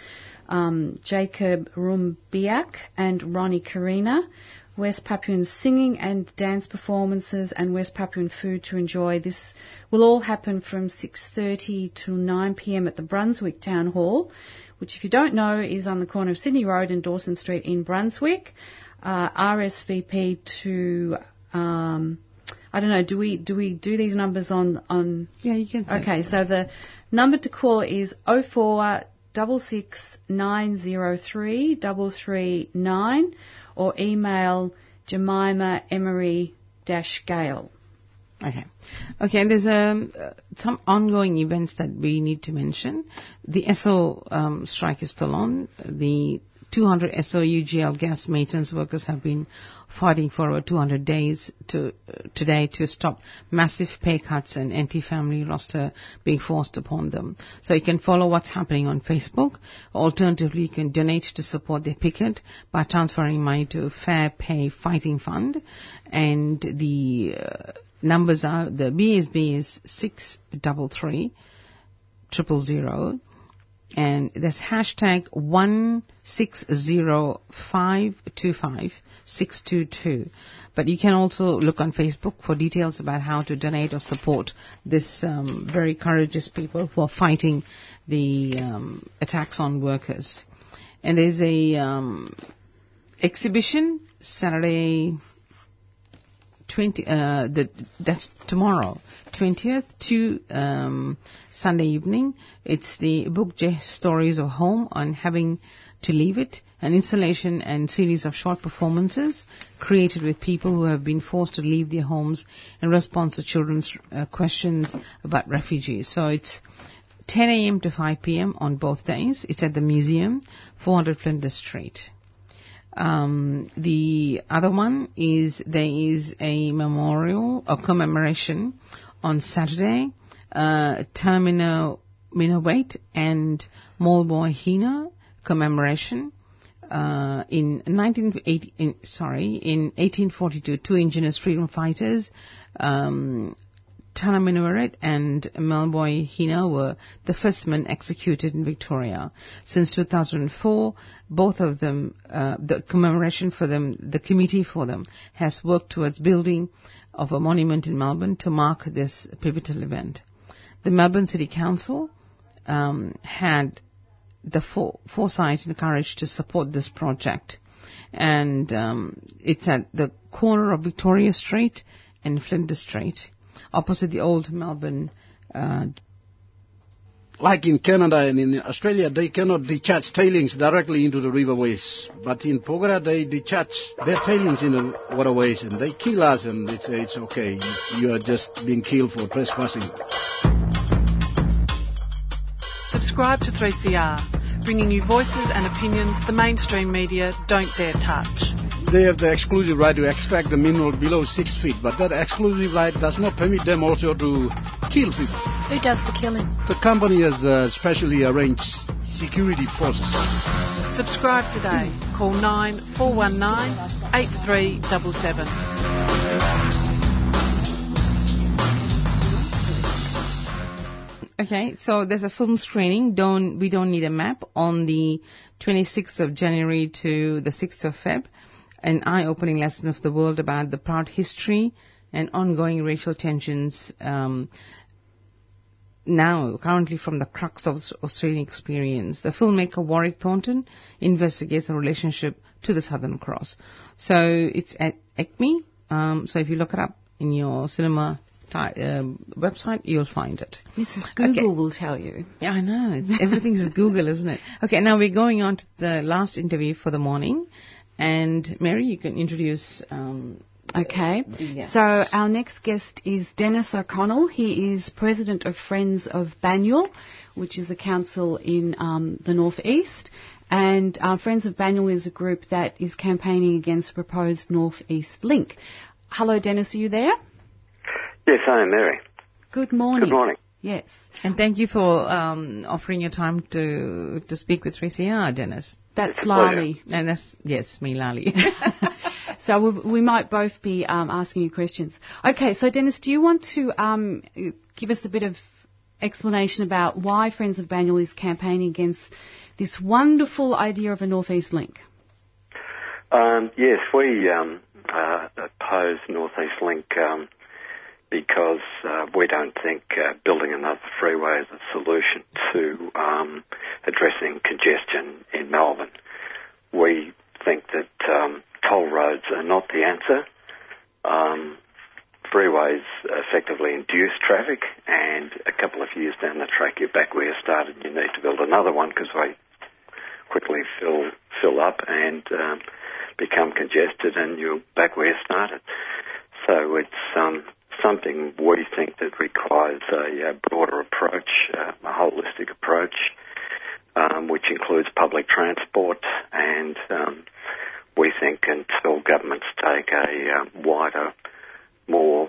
Jacob Rumbiak and Ronnie Karina, West Papuan singing and dance performances, and West Papuan food to enjoy. This will all happen from 6:30 to 9 p.m. at the Brunswick Town Hall, which, if you don't know, is on the corner of Sydney Road and Dawson Street in Brunswick. RSVP to I don't know. Do we do these numbers on? Yeah, you can. Okay, so the number to call is 0466903339. Or email Jemima Emery-Gale. Okay, there's some ongoing events that we need to mention. The Esso strike is still on. The 200 Esso UGL gas maintenance workers have been fighting for over 200 days today to stop massive pay cuts and anti-family roster being forced upon them. So you can follow what's happening on Facebook. Alternatively, you can donate to support their picket by transferring money to Fair Pay Fighting Fund. And the numbers are, the BSB is 633 000. And that's #160525622622. But you can also look on Facebook for details about how to donate or support this very courageous people who are fighting the attacks on workers. And there's a exhibition Saturday, that's tomorrow, 20th to Sunday evening. It's the book Stories of Home on Having to Leave It, an installation and series of short performances created with people who have been forced to leave their homes in response to children's questions about refugees. So it's 10 a.m. to 5 p.m. on both days. It's at the museum, 400 Flinders Street. The other one is there is a memorial or commemoration on Saturday, Tunnerminnerwait and Maulboyheenner commemoration. In 1842, two Indigenous freedom fighters, Tunnerminnerwait and Maulboyheenner, were the first men executed in Victoria. Since 2004, both of them, the commemoration for them, the committee for them, has worked towards building of a monument in Melbourne to mark this pivotal event. The Melbourne City Council had the foresight and the courage to support this project. And it's at the corner of Victoria Street and Flinders Street, opposite the old Melbourne. Like in Canada and in Australia, they cannot discharge tailings directly into the riverways. But in Pogara, they discharge their tailings in the waterways, and they kill us, and they say it's okay. You are just being killed for trespassing. Subscribe to 3CR, bringing you voices and opinions the mainstream media don't dare touch. They have the exclusive right to extract the mineral below 6 feet, but that exclusive right does not permit them also to kill people. Who does the killing? The company has specially arranged security forces. Subscribe today. Call 9419 8377. Okay, so there's a film screening. We don't need a map on the 26th of January to the 6th of Feb. An eye-opening lesson of the world about the proud history and ongoing racial tensions now, currently from the crux of Australian experience. The filmmaker Warwick Thornton investigates the relationship to the Southern Cross. So it's at ACME. So if you look it up in your cinema website, you'll find it. Mrs. Google will tell you. Yeah, I know. Everything is Google, isn't it? Okay, now we're going on to the last interview for the morning. And, Mary, you can introduce... Okay. Yes. So our next guest is Dennis O'Connell. He is president of Friends of Banyul, which is a council in the northeast. And Friends of Banyul is a group that is campaigning against the proposed northeast link. Hello, Dennis. Are you there? Yes, I am, Mary. Good morning. Good morning. Yes. And thank you for offering your time to speak with 3CR, Dennis. That's Lali. And that's, yes, me, Lali. So we might both be asking you questions. Okay, so Dennis, do you want to give us a bit of explanation about why Friends of Banyul is campaigning against this wonderful idea of a northeast link? Yes, we oppose northeast link because we don't think building another freeway is a solution to addressing congestion in Melbourne. We think that toll roads are not the answer. Freeways effectively induce traffic, and a couple of years down the track, you're back where you started. You need to build another one because they quickly fill up and become congested, and you're back where you started. So it's... something we think that requires a broader approach, a holistic approach, which includes public transport, and we think until governments take a wider, more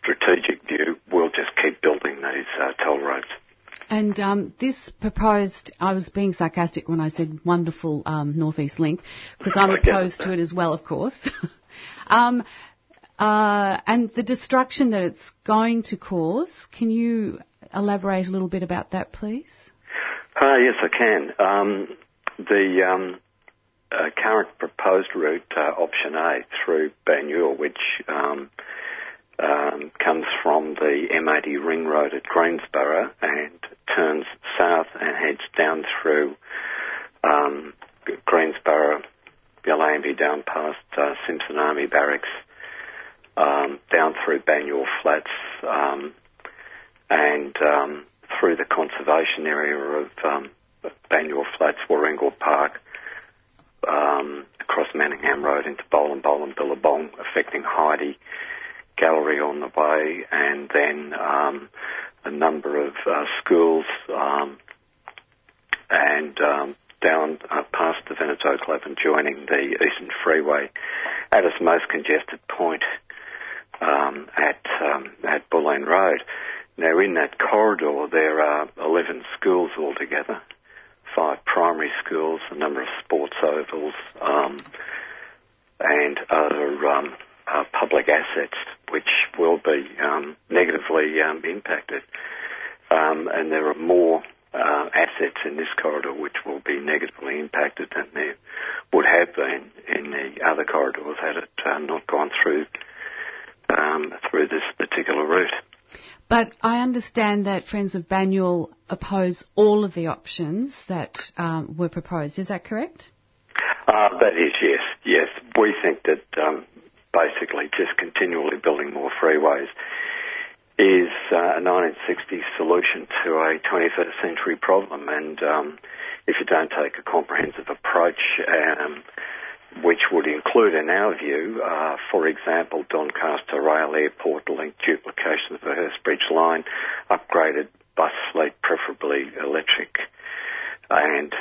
strategic view, we'll just keep building these toll roads. And this proposed, I was being sarcastic when I said wonderful northeast link, because I'm opposed to it as well, of course. And the destruction that it's going to cause, can you elaborate a little bit about that, please? Yes, I can. The current proposed route, option A, through Banyul, which comes from the M80 ring road at Greensborough and turns south and heads down through Greensborough, Yolambie, down past Simpson Army Barracks, down through Banyul Flats and through the conservation area of Banyul Flats, Warringal Park, across Manningham Road into Bolan, Billabong, affecting Heidi Gallery on the way, and then a number of schools and down past the Veneto Club and joining the Eastern Freeway at its most congested point. At Bulleen Road. Now, in that corridor, there are 11 schools altogether, 5 primary schools, a number of sports ovals, and other public assets which will be negatively impacted. And there are more assets in this corridor which will be negatively impacted than there would have been in the other corridors had it not gone through this particular route. But I understand that Friends of Banyul oppose all of the options that were proposed. Is that correct? That is, yes. Yes. We think that basically just continually building more freeways is a 1960s solution to a 21st century problem. And if you don't take a comprehensive approach... which would include, in our view, for example, Doncaster Rail Airport link, duplication of the Hurst Bridge line, upgraded bus fleet, preferably electric, and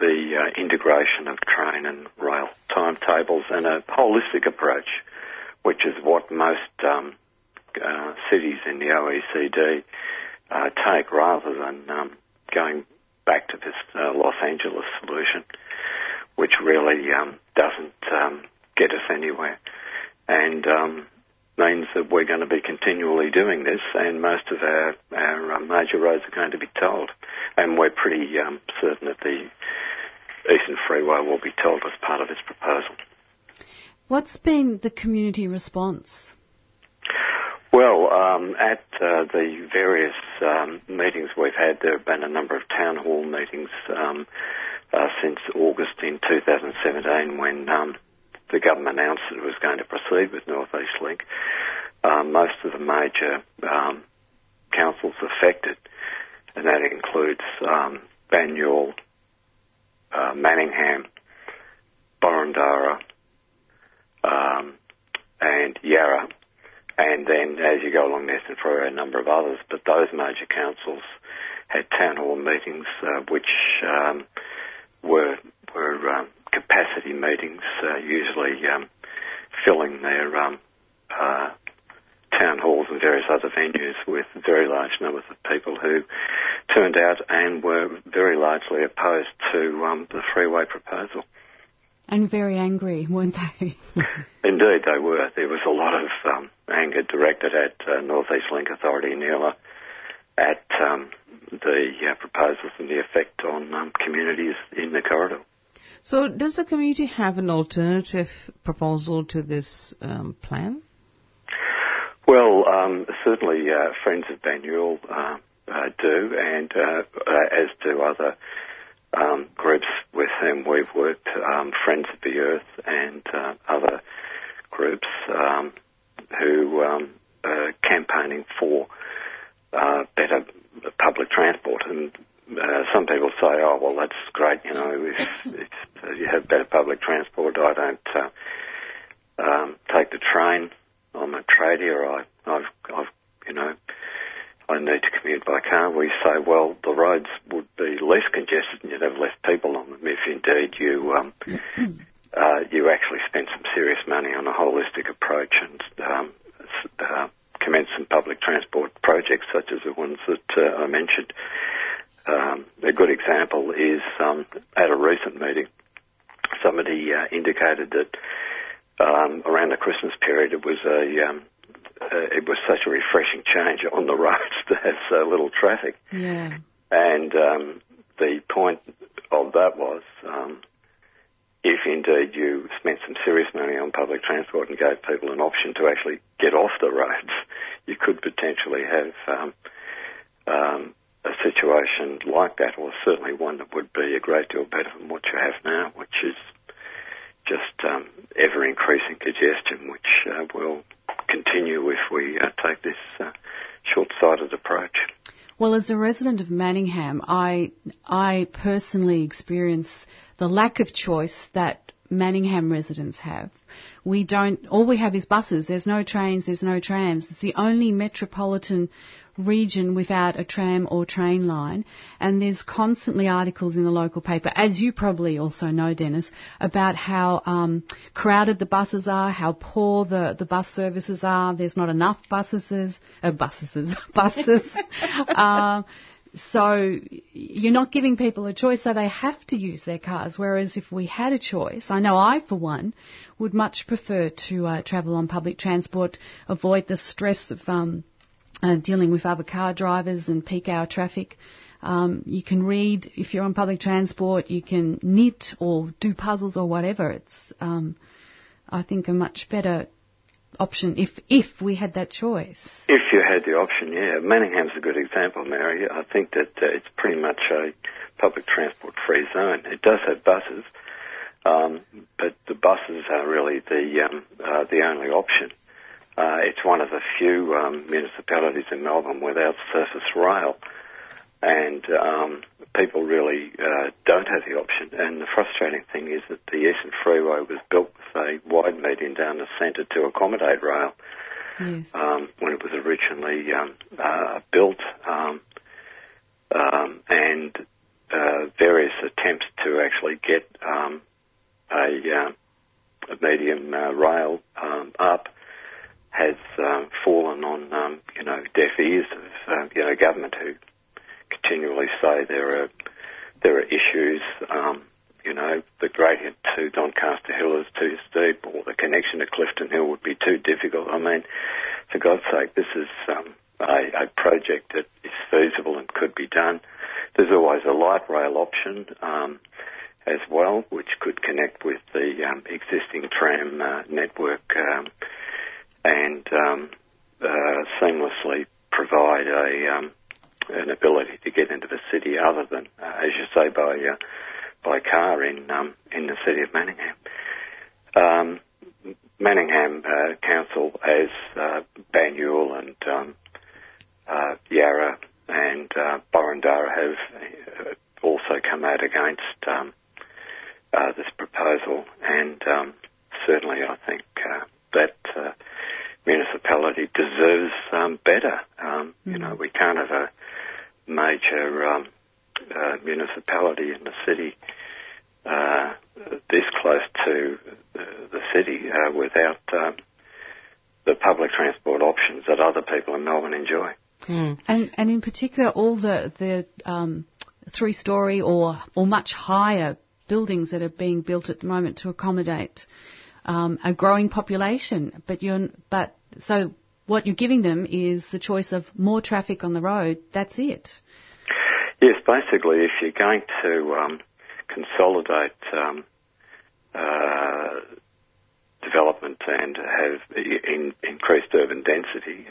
the integration of train and rail timetables, and a holistic approach, which is what most cities in the OECD take, rather than going back to this Los Angeles solution, which really doesn't get us anywhere. And means that we're going to be continually doing this, and most of our major roads are going to be tolled. And we're pretty certain that the Eastern Freeway will be tolled as part of this proposal. What's been the community response? Well, at the various meetings we've had, there have been a number of town hall meetings since August in 2017 when the government announced that it was going to proceed with North East Link. Most of the major councils affected, and that includes Banyul, Manningham, Borondara, and Yarra. And then as you go along this and for a number of others, but those major councils had town hall meetings which were capacity meetings, usually filling their town halls and various other venues with very large numbers of people who turned out and were very largely opposed to the freeway proposal. And very angry, weren't they? Indeed, they were. There was a lot of anger directed at North East Link Authority in Neela at the proposals and the effect on communities in the corridor. So does the community have an alternative proposal to this plan? Well, certainly Friends of Banyul do, and as do other groups with whom we've worked, Friends of the Earth and other groups who are campaigning for better public transport. And some people say, oh, well, that's great, you know, if you have better public transport, I don't take the train. I'm a tradie, or I need to commute by car. We say, well, the roads would be less congested and you'd have less people on them if indeed you you actually spent some serious money on a holistic approach and commenced some public transport projects such as the ones that I mentioned. A good example is at a recent meeting, somebody indicated that around the Christmas period it was a it was such a refreshing change on the roads to have so little traffic. Yeah. And the point of that was if indeed you spent some serious money on public transport and gave people an option to actually get off the roads, you could potentially have a situation like that, or certainly one that would be a great deal better than what you have now, which is just ever-increasing congestion, which will continue if we take this short-sighted approach. Well, as a resident of Manningham, I personally experience the lack of choice that Manningham residents have. We don't. All we have is buses. There's no trains. There's no trams. It's the only metropolitan region without a tram or train line, and there's constantly articles in the local paper, as you probably also know, Dennis, about how crowded the buses are, how poor the bus services are. There's not enough buses. So you're not giving people a choice, so they have to use their cars, whereas if we had a choice, I know I, for one, would much prefer to travel on public transport, avoid the stress of dealing with other car drivers and peak hour traffic. You can read if you're on public transport, you can knit or do puzzles or whatever. It's, I think, a much better option if we had that choice. If you had the option, yeah. Manningham's a good example, Mary. I think that it's pretty much a public transport free zone. It does have buses, but the buses are really the only option. It's one of the few municipalities in Melbourne without surface rail, and people really don't have the option. And the frustrating thing is that the Eastern Freeway was built with a wide median down the centre to accommodate rail. Yes. When it was originally built, and various attempts to actually get a medium rail up has fallen on deaf ears of government who continually say there are issues you know, the gradient to Doncaster Hill is too steep, or the connection to Clifton Hill would be too difficult. I mean, for God's sake, this is a project that is feasible and could be done. There's always a light rail option as well, which could connect with the existing tram network and seamlessly provide an ability to get into the city other than, as you say, by car in the city of Manningham. Manningham Council, as Banyul and Yarra and Borondara have also come out against this proposal, and certainly I think that municipality deserves better. You know, we can't have a major municipality in the city this close to the city without the public transport options that other people in Melbourne enjoy. Mm. And in particular, all the three-storey or much higher buildings that are being built at the moment to accommodate a growing population. So what you're giving them is the choice of more traffic on the road. That's it. Yes, basically, if you're going to consolidate development and have increased urban density,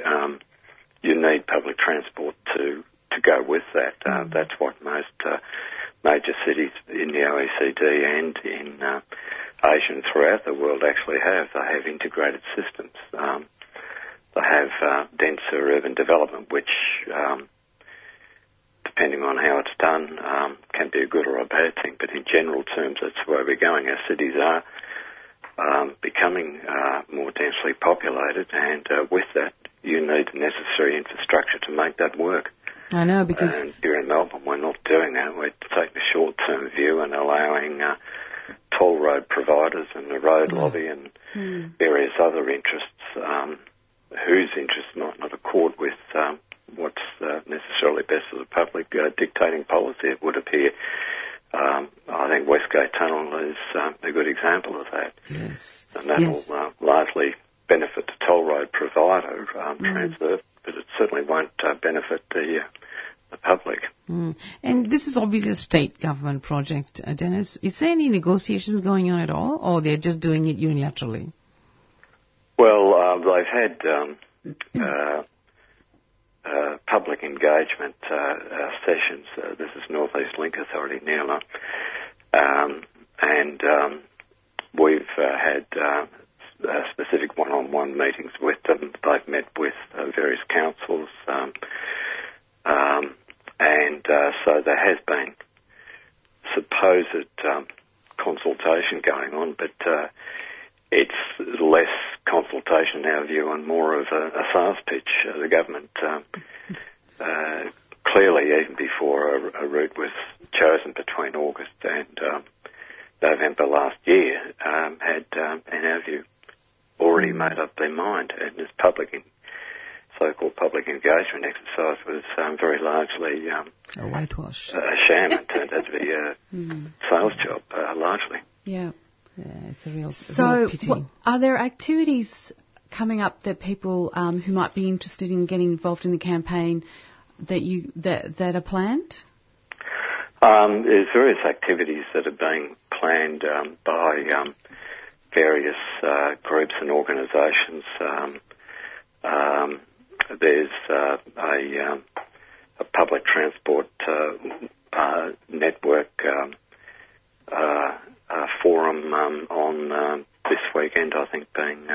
you need public transport to go with that. That's what most major cities in the OECD and in Asia and throughout the world actually have. They have integrated systems. They have denser urban development, which, depending on how it's done, can be a good or a bad thing. But in general terms, that's where we're going. Our cities are becoming more densely populated, and with that, you need the necessary infrastructure to make that work. I know, because here in Melbourne, we're not doing that. We're taking a short-term view and allowing toll road providers and the road lobby and various other interests whose interests might not accord with what's necessarily best for the public dictating policy, it would appear. I think West Gate Tunnel is a good example of that. Yes. And that will largely benefit the toll road provider, Transurban, but it certainly won't benefit the public. Mm. And this is obviously a state government project, Dennis. Is there any negotiations going on at all, or they're just doing it unilaterally? Well, they've had public engagement sessions. This is North East Link Authority, NELA, and we've had specific one-on-one meetings with them. They've met with various councils, and so there has been supposed consultation going on, but it's less consultation, in our view, and more of a sales pitch. The government clearly, even before a route was chosen between August and November last year, had, in our view, already made up their mind, and this so-called public engagement exercise was very largely a whitewash, a sham, and turned out to be a sales job, largely. Yeah, it's a real pity. So, are there activities coming up that people who might be interested in getting involved in the campaign that are planned? There's various activities that are being planned by various groups and organisations. There's a public transport network forum on this weekend, I think, being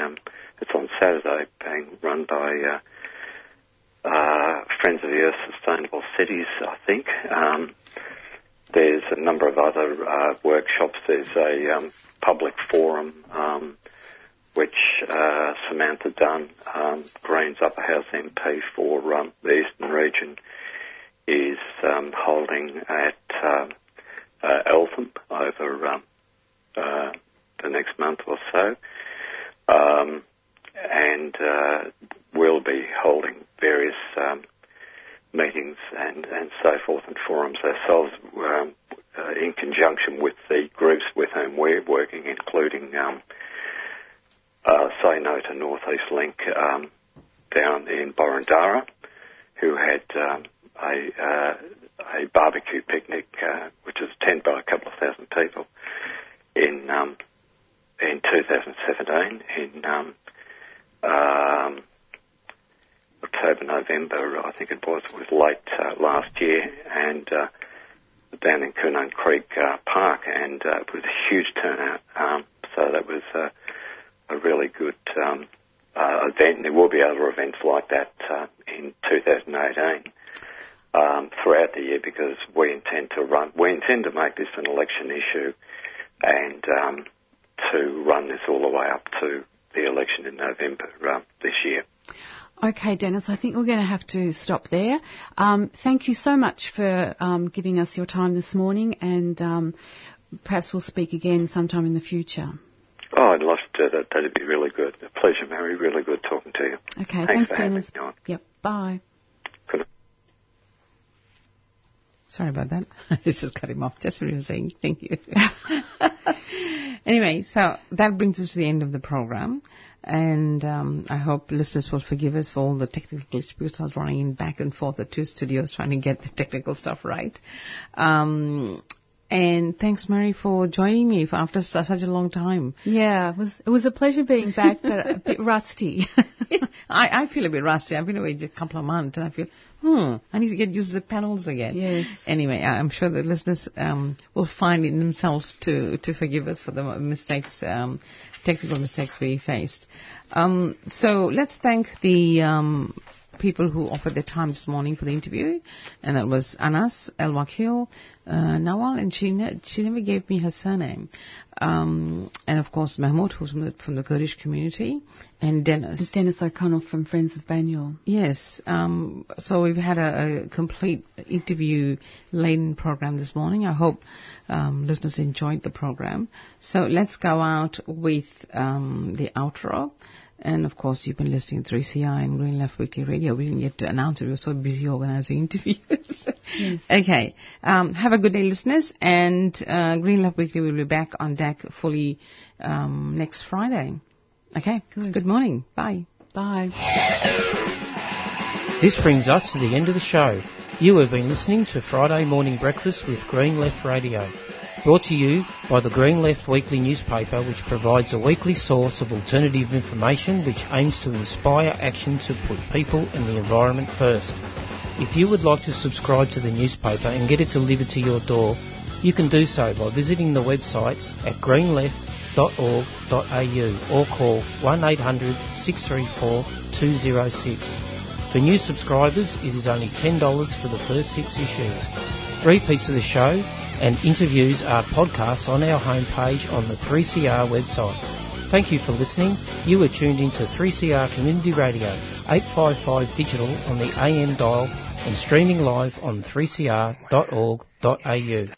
it's on Saturday, being run by Friends of the Earth Sustainable Cities, I think. There's a number of other workshops. There's a public forum which Samantha Dunn, Greens Upper House MP for the Eastern Region, is holding at Eltham over the next month or so, and we'll be holding various meetings and so forth and forums ourselves. in conjunction with the groups with whom we're working, including Say No to North East Link down in Borondara, who had a barbecue picnic, which was attended by a couple of thousand people in 2017 in October, November, I think it was late last year, and down in Coonan Creek Park, and it was a huge turnout. So that was a really good event, and there will be other events like that in 2018 throughout the year, because we intend to make this an election issue, and to run this all the way up to the election in November this year. Okay, Dennis, I think we're going to have to stop there. Thank you so much for giving us your time this morning, and perhaps we'll speak again sometime in the future. Oh, I'd love to do that. That'd be really good. A pleasure, Mary. Really good talking to you. Okay, thanks Dennis. Yep, bye. Good. Sorry about that. I just cut him off just as he was saying thank you. Anyway, so that brings us to the end of the program, and I hope listeners will forgive us for all the technical glitch, because I was running back and forth at two studios trying to get the technical stuff right. And thanks, Mary, for joining me after such a long time. Yeah, it was a pleasure being back, but a bit rusty. I feel a bit rusty. I've been away just a couple of months, and I feel, I need to get used to the panels again. Yes. Anyway, I'm sure the listeners will find in themselves to forgive us for the mistakes, technical mistakes we faced. So let's thank the people who offered their time this morning for the interview, and that was Anas Elwakil, Nawal, and she never gave me her surname, and of course Mehmet, who's from the Kurdish community, and Dennis O'Connell from Friends of Banyul. Yes, so we've had a complete interview-laden program this morning. I hope listeners enjoyed the program. So let's go out with the outro. And, of course, you've been listening to 3CR and Green Left Weekly Radio. We didn't get to announce it. We were so busy organising interviews. Yes. Okay. Have a good day, listeners. And Green Left Weekly will be back on deck fully next Friday. Okay. Good morning. Bye. Bye. This brings us to the end of the show. You have been listening to Friday Morning Breakfast with Green Left Radio, brought to you by the Green Left Weekly newspaper, which provides a weekly source of alternative information which aims to inspire action to put people and the environment first. If you would like to subscribe to the newspaper and get it delivered to your door, you can do so by visiting the website at greenleft.org.au or call 1800 634 206. For new subscribers, it is only $10 for the first 6 issues. Repeats of the show and interviews are podcasts on our homepage on the 3CR website. Thank you for listening. You are tuned into 3CR Community Radio, 855 digital on the AM dial and streaming live on 3cr.org.au.